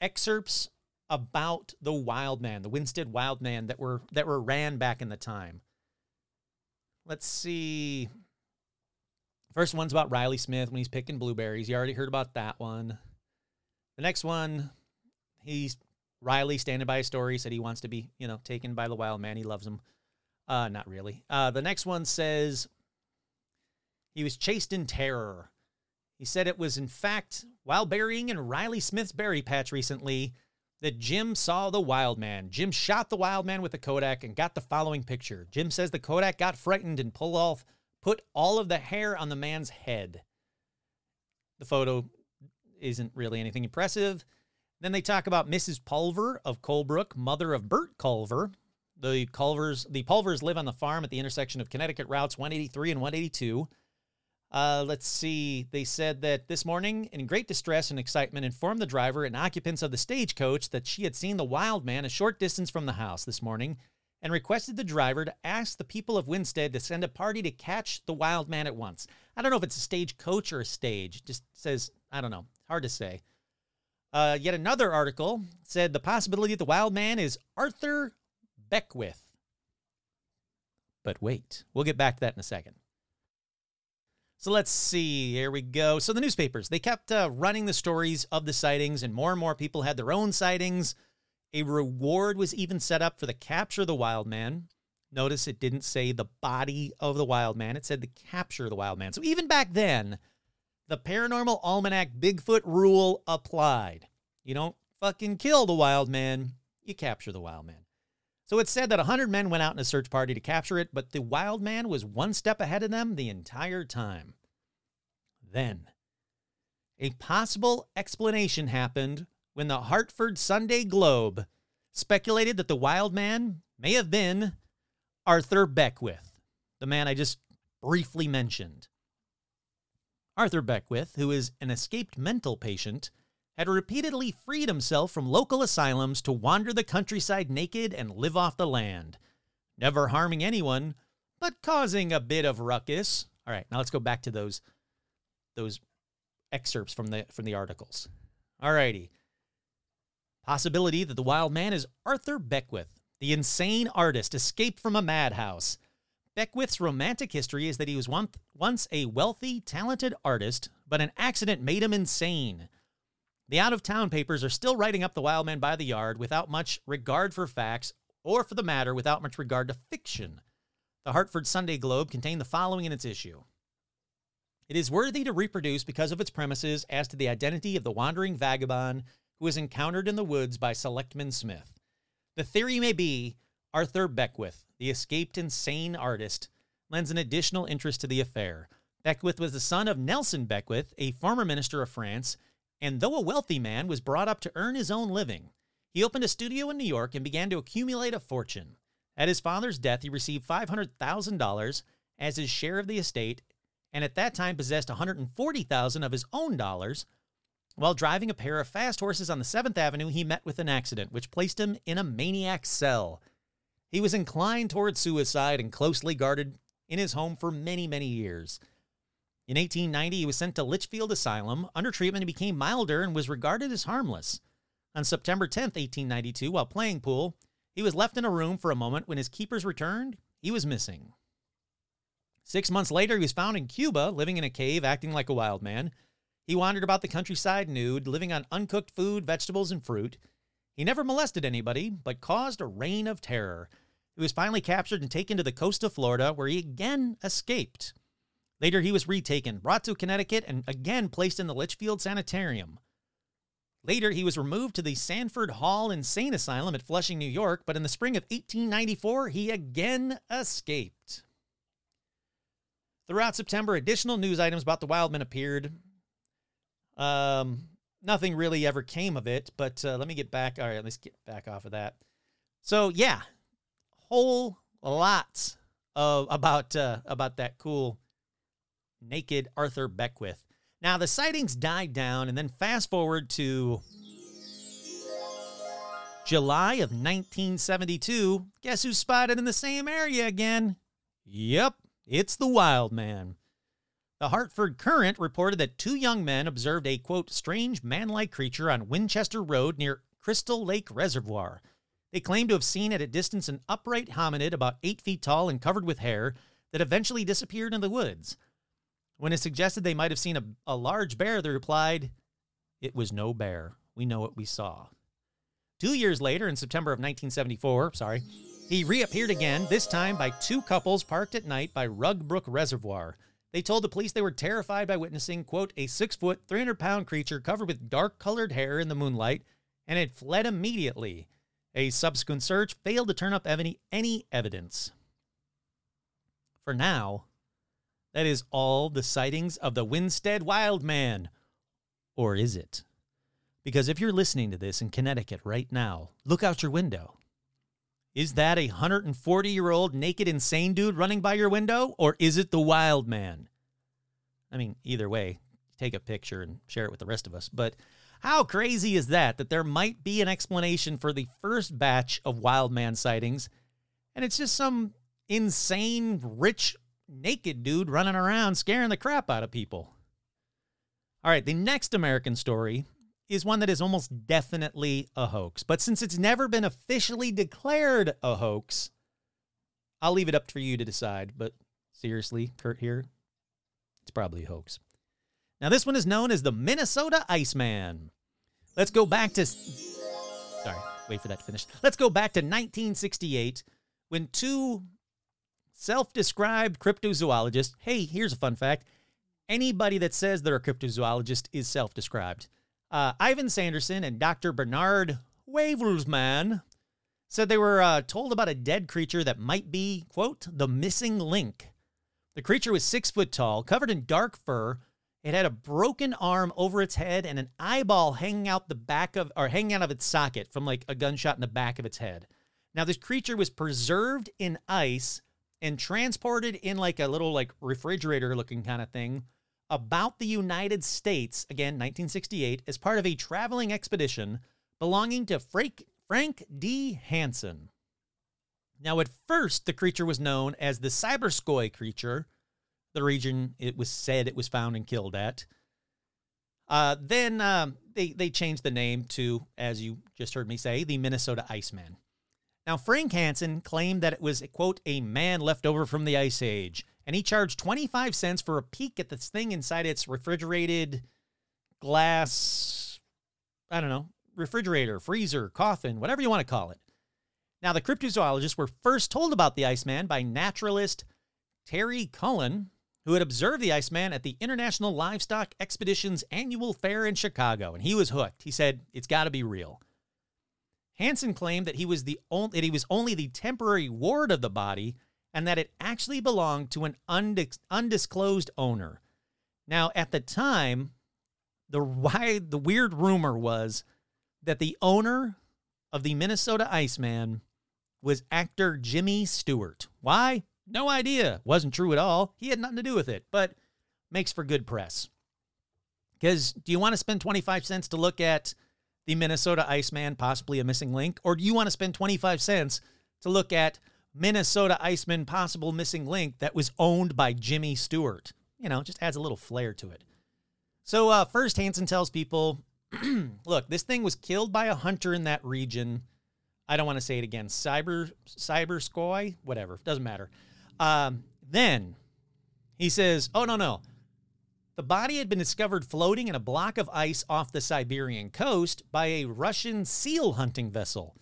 excerpts about the wild man, the Winsted Wildman that were ran back in the time. Let's see. First one's about Riley Smith when he's picking blueberries. You already heard about that one. The next one, Riley standing by his story, said he wants to be, taken by the wild man. He loves him. Not really. The next one says he was chased in terror. He said it was, in fact, while burying in Riley Smith's berry patch recently, that Jim saw the wild man. Jim shot the wild man with a Kodak and got the following picture. Jim says the Kodak got frightened and put all of the hair on the man's head. The photo isn't really anything impressive. Then they talk about Mrs. Pulver of Colebrook, mother of Bert Culver. The Pulvers live on the farm at the intersection of Connecticut routes 183 and 182. Let's see. They said that this morning, in great distress and excitement, informed the driver and occupants of the stagecoach that she had seen the wild man a short distance from the house this morning, and requested the driver to ask the people of Winsted to send a party to catch the wild man at once. I don't know if it's a stagecoach or a stage. It just says, I don't know. Hard to say. Yet another article said the possibility that the wild man is Arthur Beckwith. But wait, we'll get back to that in a second. So let's see. Here we go. So the newspapers, they kept running the stories of the sightings, and more people had their own sightings. A reward was even set up for the capture of the wild man. Notice it didn't say the body of the wild man. It said the capture of the wild man. So even back then, the Paranormal Almanac Bigfoot rule applied. You don't fucking kill the wild man. You capture the wild man. So it said that 100 men went out in a search party to capture it, but the wild man was one step ahead of them the entire time. Then, a possible explanation happened when the Hartford Sunday Globe speculated that the wild man may have been Arthur Beckwith, the man I just briefly mentioned. Arthur Beckwith, who is an escaped mental patient, had repeatedly freed himself from local asylums to wander the countryside naked and live off the land, never harming anyone, but causing a bit of ruckus. All right, now let's go back to those excerpts from the articles. All righty. Possibility that the wild man is Arthur Beckwith, the insane artist escaped from a madhouse. Beckwith's romantic history is that he was once a wealthy, talented artist, but an accident made him insane. The out-of-town papers are still writing up the wild man by the yard without much regard for facts, or for the matter, without much regard to fiction. The Hartford Sunday Globe contained the following in its issue. It is worthy to reproduce because of its premises as to the identity of the wandering vagabond who is encountered in the woods by Selectman Smith. The theory may be Arthur Beckwith, the escaped insane artist, lends an additional interest to the affair. Beckwith was the son of Nelson Beckwith, a former minister of France, and though a wealthy man, was brought up to earn his own living. He opened a studio in New York and began to accumulate a fortune. At his father's death, he received $500,000 as his share of the estate, and at that time possessed $140,000 of his own dollars. While driving a pair of fast horses on the 7th Avenue, he met with an accident, which placed him in a maniac cell. He was inclined toward suicide and closely guarded in his home for many, many years. In 1890, he was sent to Litchfield Asylum. Under treatment, he became milder and was regarded as harmless. On September 10, 1892, while playing pool, he was left in a room for a moment. When his keepers returned, he was missing. 6 months later, he was found in Cuba, living in a cave, acting like a wild man. He wandered about the countryside nude, living on uncooked food, vegetables, and fruit. He never molested anybody, but caused a reign of terror. He was finally captured and taken to the coast of Florida, where he again escaped. Later, he was retaken, brought to Connecticut, and again placed in the Litchfield Sanitarium. Later, he was removed to the Sanford Hall Insane Asylum at Flushing, New York, but in the spring of 1894, he again escaped. Throughout September, additional news items about the Wildman appeared. Nothing really ever came of it, but let me get back. All right, let's get back off of that. So, yeah, whole lots of about that cool naked Arthur Beckwith. Now, the sightings died down, and then fast forward to July of 1972. Guess who's spotted in the same area again? Yep, it's the Wild Man. The Hartford Current reported that two young men observed a, quote, strange man-like creature on Winchester Road near Crystal Lake Reservoir. They claimed to have seen at a distance an upright hominid about 8 feet tall and covered with hair that eventually disappeared in the woods. When it suggested they might have seen a large bear, they replied, "It was no bear. We know what we saw." 2 years later, in September of 1974, he reappeared again, this time by two couples parked at night by Rug Brook Reservoir. They told the police they were terrified by witnessing, quote, a 6-foot, 300-pound creature covered with dark-colored hair in the moonlight, and it fled immediately. A subsequent search failed to turn up any evidence. For now, that is all the sightings of the Winsted Wildman. Or is it? Because if you're listening to this in Connecticut right now, look out your window. Is that a 140-year-old naked insane dude running by your window? Or is it the Wild Man? I mean, either way, take a picture and share it with the rest of us. But how crazy is that there might be an explanation for the first batch of Wild Man sightings, and it's just some insane, rich, naked dude running around scaring the crap out of people. All right, the next American story is one that is almost definitely a hoax. But since it's never been officially declared a hoax, I'll leave it up for you to decide. But seriously, Kurt here, it's probably a hoax. Now, this one is known as the Minnesota Iceman. Let's go back to... Sorry, wait for that to finish. Let's go back to 1968 when two self-described cryptozoologists. Hey, here's a fun fact. Anybody that says they're a cryptozoologist is self-described. Ivan Sanderson and Dr. Bernard Wavelsman said they were told about a dead creature that might be, quote, the missing link. The creature was 6 foot tall, covered in dark fur. It had a broken arm over its head and an eyeball hanging out the back of, or hanging out of its socket from like a gunshot in the back of its head. Now, this creature was preserved in ice and transported in like a little like refrigerator looking kind of thing about the United States, again, 1968, as part of a traveling expedition belonging to Frank D. Hansen. Now, at first, the creature was known as the Cyberskoy creature, the region it was said it was found and killed at. Then they changed the name to, as you just heard me say, the Minnesota Iceman. Now, Frank Hansen claimed that it was, quote, a man left over from the Ice Age, and he charged 25 cents for a peek at this thing inside its refrigerated glass, I don't know, refrigerator, freezer, coffin, whatever you want to call it. Now, the cryptozoologists were first told about the Iceman by naturalist Terry Cullen, who had observed the Iceman at the International Livestock Expedition's annual fair in Chicago, and he was hooked. He said, "It's got to be real." Hansen claimed that he was only the temporary ward of the body and that it actually belonged to an undisclosed owner. Now, at the time, the weird rumor was that the owner of the Minnesota Iceman was actor Jimmy Stewart. Why? No idea. Wasn't true at all. He had nothing to do with it, but makes for good press. Because do you want to spend 25 cents to look at the Minnesota Iceman, possibly a missing link? Or do you want to spend 25 cents to look at Minnesota Iceman, possible missing link that was owned by Jimmy Stewart? You know, just adds a little flair to it. So first Hansen tells people, look, this thing was killed by a hunter in that region. I don't want to say it again. Cyberskoy, whatever. Doesn't matter. Then He says, oh, no. The body had been discovered floating in a block of ice off the Siberian coast by a Russian seal hunting vessel.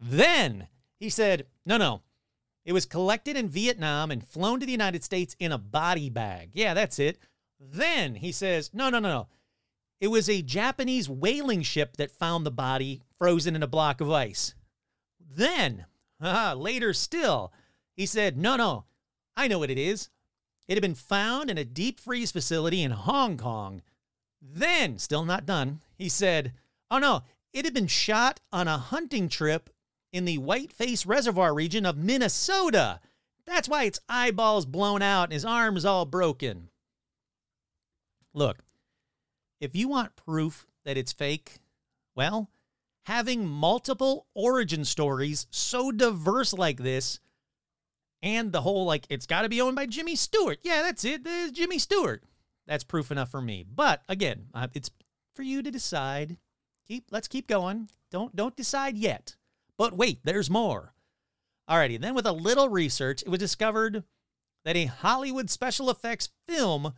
Then he said, no. It was collected in Vietnam and flown to the United States in a body bag. Yeah, that's it. Then he says, no. It was a Japanese whaling ship that found the body frozen in a block of ice. Then, later still, he said, no, I know what it is. It had been found in a deep freeze facility in Hong Kong. Then, still not done, he said, it had been shot on a hunting trip in the Whiteface Reservoir region of Minnesota. That's why its eyeball's blown out and his arm's all broken. Look, if you want proof that it's fake, well, having multiple origin stories so diverse like this, and the whole, it's got to be owned by Jimmy Stewart. Yeah, that's it. There's Jimmy Stewart. That's proof enough for me. But, again, it's for you to decide. Let's keep going. Don't decide yet. But wait, there's more. Alrighty, then with a little research, it was discovered that a Hollywood special effects firm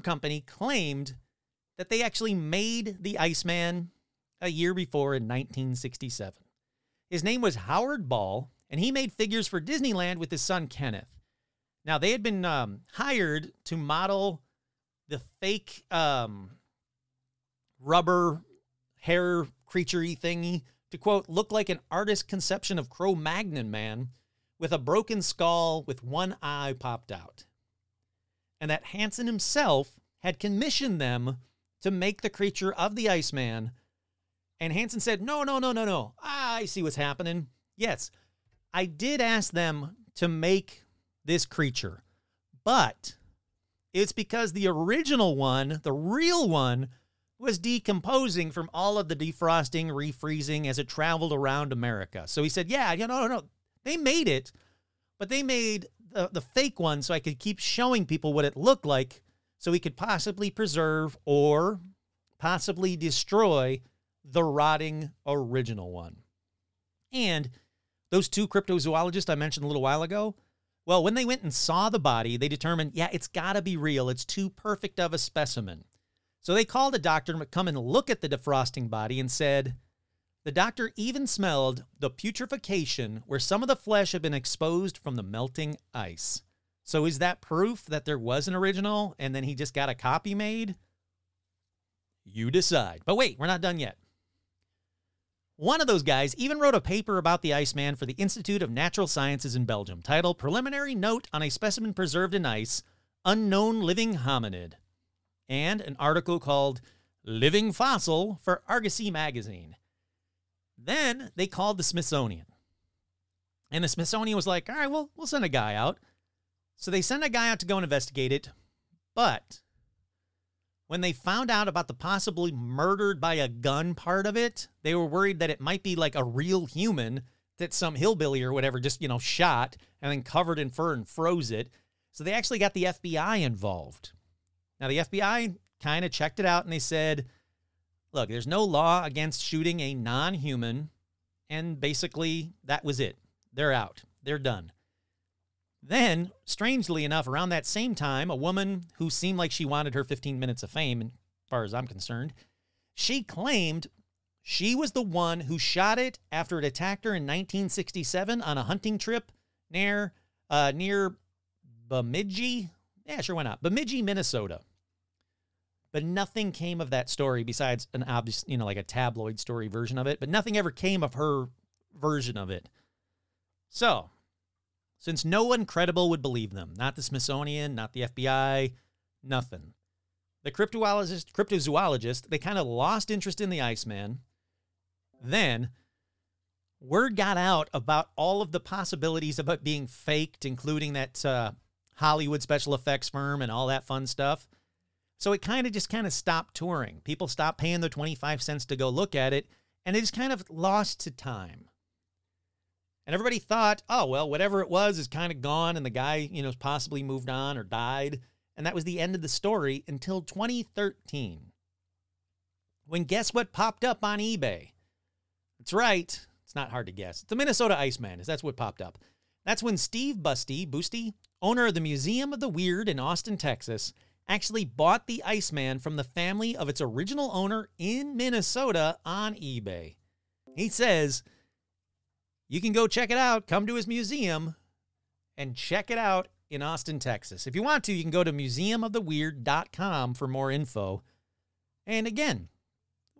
company claimed that they actually made the Iceman a year before in 1967. His name was Howard Ball, and he made figures for Disneyland with his son Kenneth. Now, they had been hired to model the fake rubber hair creature-y thingy to, quote, look like an artist's conception of Cro-Magnon Man with a broken skull with one eye popped out. And that Hansen himself had commissioned them to make the creature of the Iceman. And Hansen said, no. I see what's happening. Yes, I did ask them to make this creature, but it's because the original one, the real one, was decomposing from all of the defrosting, refreezing as it traveled around America. So he said, they made it, but they made the fake one so I could keep showing people what it looked like so we could possibly preserve or possibly destroy the rotting original one. And those two cryptozoologists I mentioned a little while ago, well, when they went and saw the body, they determined, it's got to be real. It's too perfect of a specimen. So they called a doctor to come and look at the defrosting body and said, the doctor even smelled the putrefaction where some of the flesh had been exposed from the melting ice. So is that proof that there was an original and then he just got a copy made? You decide. But wait, we're not done yet. One of those guys even wrote a paper about the Iceman for the Institute of Natural Sciences in Belgium titled Preliminary Note on a Specimen Preserved in Ice, Unknown Living Hominid, and an article called Living Fossil for Argosy magazine. Then they called the Smithsonian. And the Smithsonian was like, all right, well, we'll send a guy out. So they sent a guy out to go and investigate it. But when they found out about the possibly murdered by a gun part of it, they were worried that it might be like a real human that some hillbilly or whatever just, shot and then covered in fur and froze it. So they actually got the FBI involved. Now, the FBI kind of checked it out and they said, look, there's no law against shooting a non-human, and basically that was it. They're out. They're done. Then, strangely enough, around that same time, a woman who seemed like she wanted her 15 minutes of fame, as far as I'm concerned, she claimed she was the one who shot it after it attacked her in 1967 on a hunting trip near Bemidji. Yeah, sure, why not? Bemidji, Minnesota. But nothing came of that story besides an obvious, a tabloid story version of it. But nothing ever came of her version of it. So, since no one credible would believe them, not the Smithsonian, not the FBI, nothing. The cryptozoologist, they kind of lost interest in the Iceman. Then, word got out about all of the possibilities about it being faked, including that Hollywood special effects firm and all that fun stuff. So it kind of stopped touring. People stopped paying their 25 cents to go look at it, and it just kind of lost to time. And everybody thought, oh, well, whatever it was is kind of gone, and the guy, possibly moved on or died. And that was the end of the story until 2013. When guess what popped up on eBay? That's right. It's not hard to guess. It's the Minnesota Iceman. That's what popped up. That's when Steve Busty owner of the Museum of the Weird in Austin, Texas, actually bought the Iceman from the family of its original owner in Minnesota on eBay. He says, you can go check it out, come to his museum, and check it out in Austin, Texas. If you want to, you can go to museumoftheweird.com for more info. And again,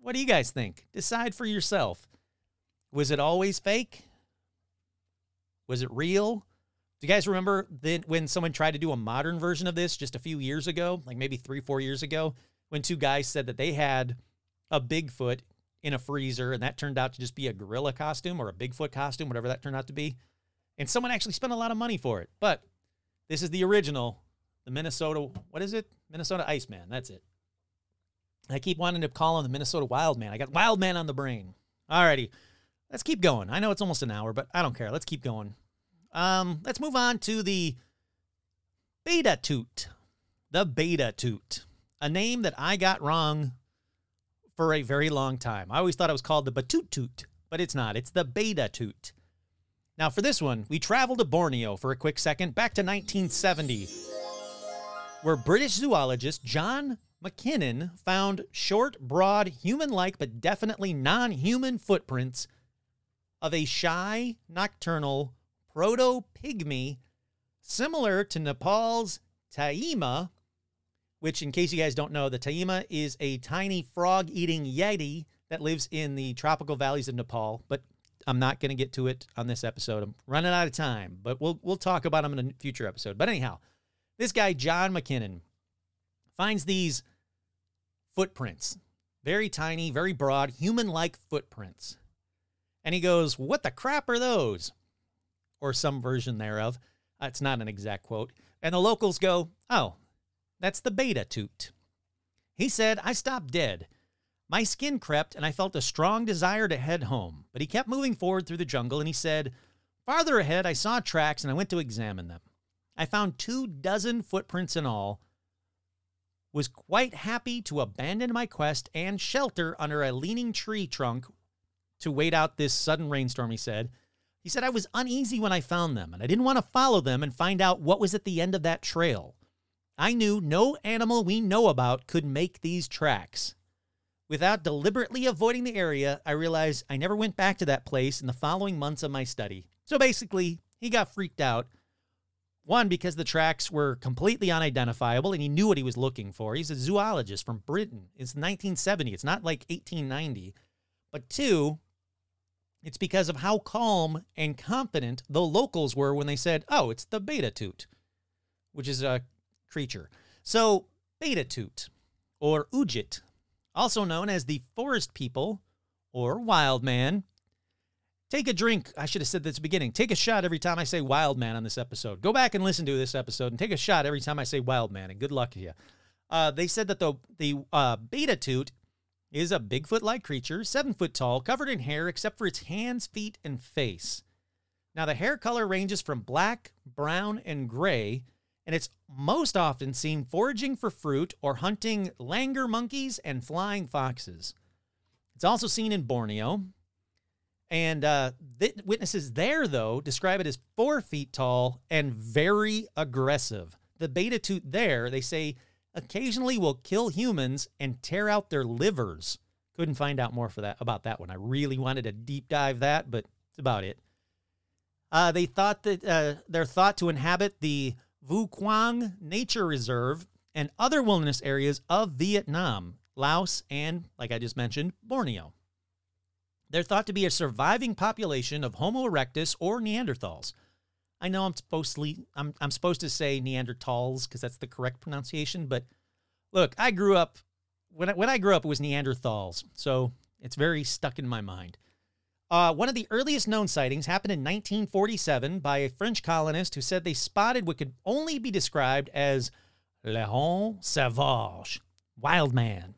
what do you guys think? Decide for yourself. Was it always fake? Was it real? Do you guys remember when someone tried to do a modern version of this just a few years ago, like maybe 3-4 years ago, when two guys said that they had a Bigfoot in a freezer and that turned out to just be a gorilla costume or a Bigfoot costume, whatever that turned out to be. And someone actually spent a lot of money for it. But this is the original, the Minnesota, what is it? Minnesota Iceman, that's it. I keep wanting to call him the Minnesota Wildman. I got Wildman on the brain. All righty, let's keep going. I know it's almost an hour, but I don't care. Let's keep going. Let's move on to the Beta Toot. The Beta Toot. A name that I got wrong for a very long time. I always thought it was called the Batoot Toot, but it's not. It's the Beta Toot. Now for this one, we travel to Borneo for a quick second, back to 1970, where British zoologist John McKinnon found short, broad, human-like, but definitely non-human footprints of a shy, nocturnal proto-pygmy similar to Nepal's Taima, which, in case you guys don't know, the Taima is a tiny frog-eating yeti that lives in the tropical valleys of Nepal, but I'm not going to get to it on this episode. I'm running out of time, but we'll talk about them in a future episode. But anyhow, this guy, John McKinnon, finds these footprints, very tiny, very broad, human-like footprints. And he goes, what the crap are those? Or some version thereof. It's not an exact quote. And the locals go, oh, that's the Beta Toot. He said, I stopped dead. My skin crept and I felt a strong desire to head home. But he kept moving forward through the jungle and he said, farther ahead I saw tracks and I went to examine them. I found 24 footprints in all. Was quite happy to abandon my quest and shelter under a leaning tree trunk to wait out this sudden rainstorm, he said. He said, I was uneasy when I found them, and I didn't want to follow them and find out what was at the end of that trail. I knew no animal we know about could make these tracks. Without deliberately avoiding the area, I realized I never went back to that place in the following months of my study. So basically, he got freaked out. One, because the tracks were completely unidentifiable, and he knew what he was looking for. He's a zoologist from Britain. It's 1970. It's not like 1890. But two, it's because of how calm and confident the locals were when they said, oh, it's the Beta Toot, which is a creature. So Beta Toot, or Ujit, also known as the Forest People or Wild Man. Take a drink. I should have said this at the beginning. Take a shot every time I say Wild Man on this episode. Go back and listen to this episode and take a shot every time I say Wild Man, and good luck to you. They said that the Beta Toot is a Bigfoot-like creature, 7 foot tall, covered in hair except for its hands, feet, and face. Now, the hair color ranges from black, brown, and gray, and it's most often seen foraging for fruit or hunting langur monkeys and flying foxes. It's also seen in Borneo, and witnesses there, though, describe it as 4 feet tall and very aggressive. The Beta Toot there, they say, occasionally will kill humans and tear out their livers. Couldn't find out more about that one. I really wanted to deep dive that, but it's about it. They thought that they're thought to inhabit the Vu Quang Nature Reserve and other wilderness areas of Vietnam, Laos, and, like I just mentioned, Borneo. They're thought to be a surviving population of Homo erectus or Neanderthals. I know I'm supposed to say Neanderthals because that's the correct pronunciation, but look, I grew up, when I grew up, it was Neanderthals, so it's very stuck in my mind. One of the earliest known sightings happened in 1947 by a French colonist who said they spotted what could only be described as Lion Sauvage, wild man.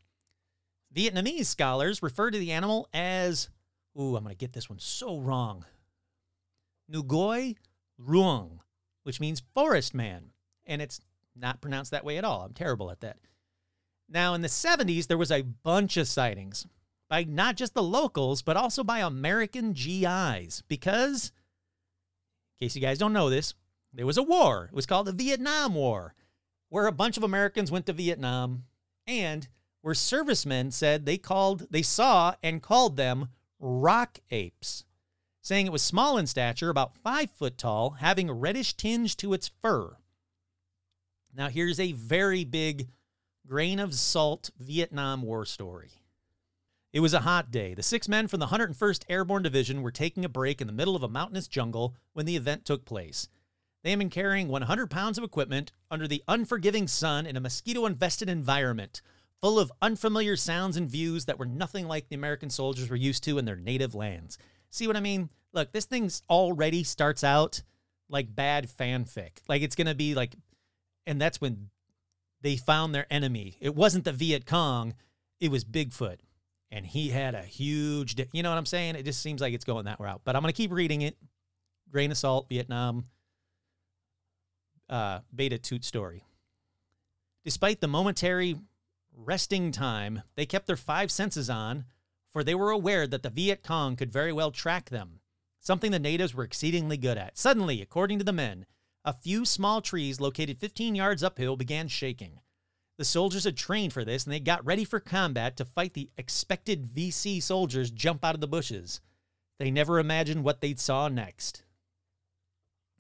Vietnamese scholars refer to the animal as, ooh, I'm going to get this one so wrong, Nguoi Ruang, which means forest man, and it's not pronounced that way at all. I'm terrible at that. Now, in the 70s, there was a bunch of sightings by not just the locals, but also by American GIs, because, in case you guys don't know this, There was a war. It was called the Vietnam War, where a bunch of Americans went to Vietnam and where servicemen said they saw and called them rock apes, saying it was small in stature, about 5 foot tall, having a reddish tinge to its fur. Now, here's a very big grain of salt Vietnam War story. It was a hot day. The six men from the 101st Airborne Division were taking a break in the middle of a mountainous jungle when the event took place. They had been carrying 100 pounds of equipment under the unforgiving sun in a mosquito-infested environment, full of unfamiliar sounds and views that were nothing like the American soldiers were used to in their native lands. See what I mean? Look, this thing already starts out like bad fanfic. Like, it's going to be like... And that's when they found their enemy. It wasn't the Viet Cong. It was Bigfoot. And he had a huge... You know what I'm saying? It just seems like it's going that route. But I'm going to keep reading it. Grain of salt, Vietnam... Beta Toot story. Despite the momentary resting time, they kept their five senses on, for they were aware that the Viet Cong could very well track them, something the natives were exceedingly good at. Suddenly, according to the men, a few small trees located 15 yards uphill began shaking. The soldiers had trained for this, and they got ready for combat to fight the expected VC soldiers jump out of the bushes. They never imagined what they saw next.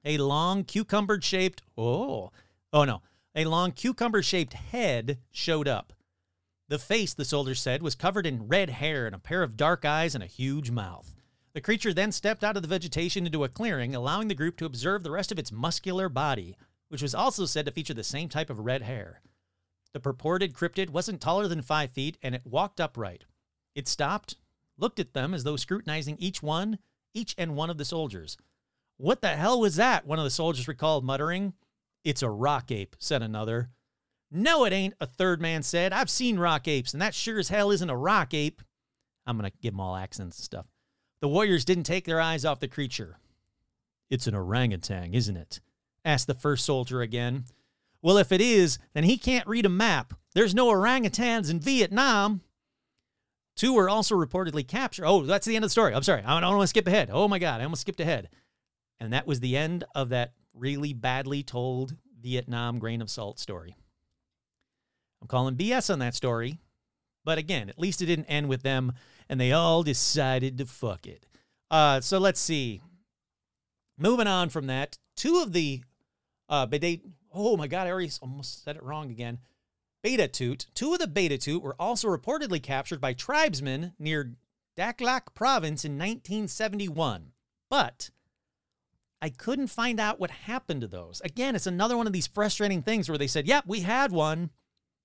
A long cucumber-shaped head showed up. The face, the soldier said, was covered in red hair and a pair of dark eyes and a huge mouth. The creature then stepped out of the vegetation into a clearing, allowing the group to observe the rest of its muscular body, which was also said to feature the same type of red hair. The purported cryptid wasn't taller than 5 feet, and it walked upright. It stopped, looked at them as though scrutinizing each and one of the soldiers. "What the hell was that?" one of the soldiers recalled, muttering. "It's a rock ape," said another. "No, it ain't," a third man said. "I've seen rock apes, and that sure as hell isn't a rock ape." I'm going to give them all accents and stuff. The warriors didn't take their eyes off the creature. "It's an orangutan, isn't it?" asked the first soldier again. "Well, if it is, then he can't read a map. There's no orangutans in Vietnam." Two were also reportedly captured. Oh, that's the end of the story. I'm sorry. I don't want to skip ahead. Oh, my God. I almost skipped ahead. And that was the end of that really badly told Vietnam grain of salt story. I'm calling BS on that story. But again, at least it didn't end with them, and they all decided to fuck it. So let's see. Moving on from that, two of the oh my God, I already almost said it wrong again. Beta Toot. Two of the Beta Toot were also reportedly captured by tribesmen near Dak Lak province in 1971. But... I couldn't find out what happened to those. Again, it's another one of these frustrating things where they said, yep, we had one.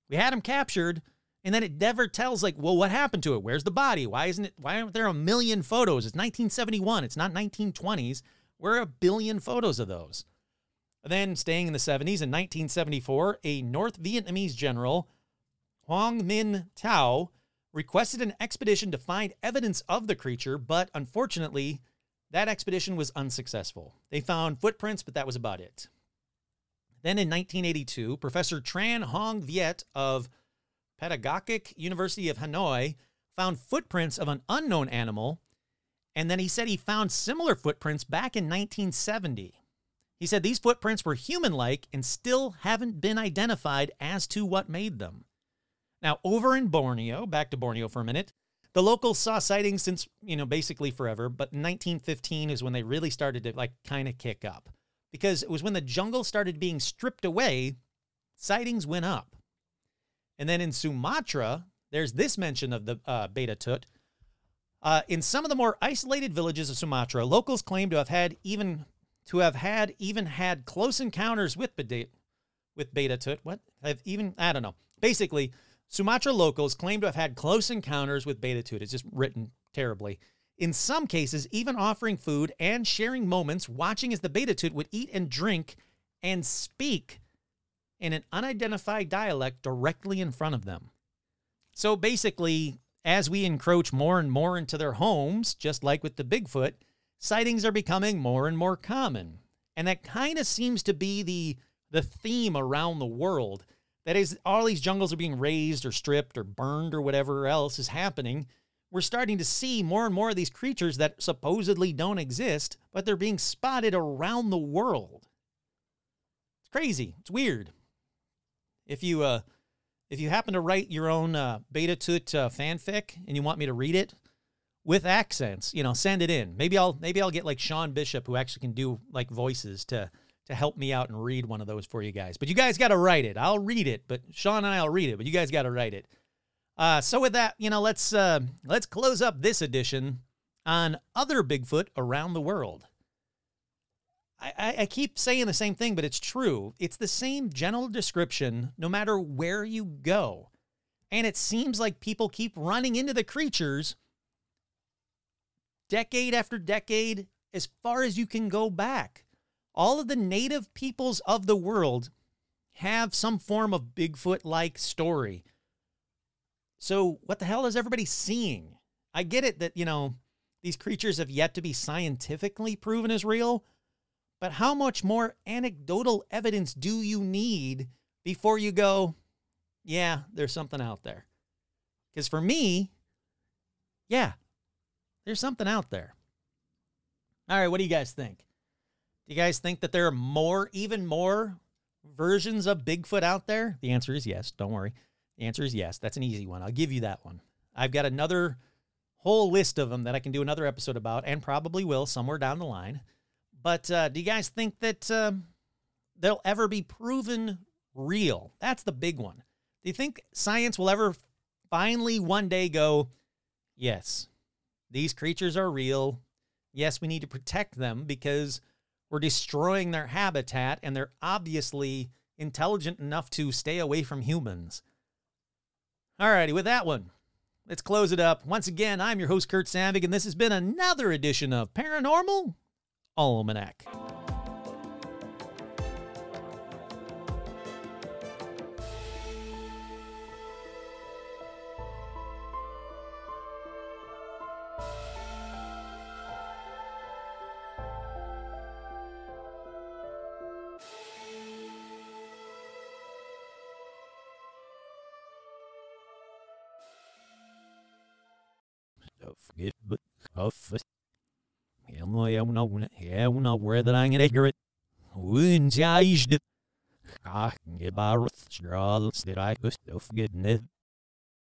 We had him captured. And then it never tells, like, well, what happened to it? Where's the body? Why aren't there a million photos? It's 1971. It's not 1920s. We're a billion photos of those. Then staying in the 70s, in 1974, a North Vietnamese general, Hoang Minh Thao, requested an expedition to find evidence of the creature, but unfortunately... that expedition was unsuccessful. They found footprints, but that was about it. Then in 1982, Professor Tran Hong Viet of Pedagogic University of Hanoi found footprints of an unknown animal, and then he said he found similar footprints back in 1970. He said these footprints were human-like and still haven't been identified as to what made them. Now, over in Borneo, back to Borneo for a minute, the locals saw sightings since, basically forever, but 1915 is when they really started to, kind of kick up. Because it was when the jungle started being stripped away, sightings went up. And then in Sumatra, there's this mention of the Beta Toot. In some of the more isolated villages of Sumatra, locals claim to have had even had close encounters with Beta Toot. What? I don't know. Basically... Sumatra locals claim to have had close encounters with Beta Toot. It's just written terribly. In some cases, even offering food and sharing moments, watching as the Beta Toot would eat and drink and speak in an unidentified dialect directly in front of them. So basically, as we encroach more and more into their homes, just like with the Bigfoot, sightings are becoming more and more common. And that kind of seems to be the theme around the world. That is, all these jungles are being razed or stripped or burned or whatever else is happening. We're starting to see more and more of these creatures that supposedly don't exist, but they're being spotted around the world. It's crazy. It's weird. If you happen to write your own Beta Toot fanfic and you want me to read it with accents, you know, send it in. Maybe I'll get like Sean Bishop, who actually can do like voices, to help me out and read one of those for you guys. But you guys got to write it. I'll read it, but Sean and I'll read it. But you guys got to write it. So with that, you know, let's close up this edition on other Bigfoot around the world. I keep saying the same thing, but it's true. It's the same general description no matter where you go. And it seems like people keep running into the creatures decade after decade, as far as you can go back. All of the native peoples of the world have some form of Bigfoot-like story. So what the hell is everybody seeing? I get it that, you know, these creatures have yet to be scientifically proven as real, but how much more anecdotal evidence do you need before you go, yeah, there's something out there? Because for me, yeah, there's something out there. All right, what do you guys think? Do you guys think that there are even more versions of Bigfoot out there? The answer is yes. Don't worry. The answer is yes. That's an easy one. I'll give you that one. I've got another whole list of them that I can do another episode about, and probably will somewhere down the line. But do you guys think that they'll ever be proven real? That's the big one. Do you think science will ever finally one day go, yes, these creatures are real. Yes, we need to protect them because we're destroying their habitat and they're obviously intelligent enough to stay away from humans. All righty, with that one, let's close it up. Once again, I'm your host, Kurt Sandvig, and this has been another edition of Paranormal Almanac. Don't forget, but I don't know where that I'm going to it. Wouldn't I can get by with straws that I could still forget.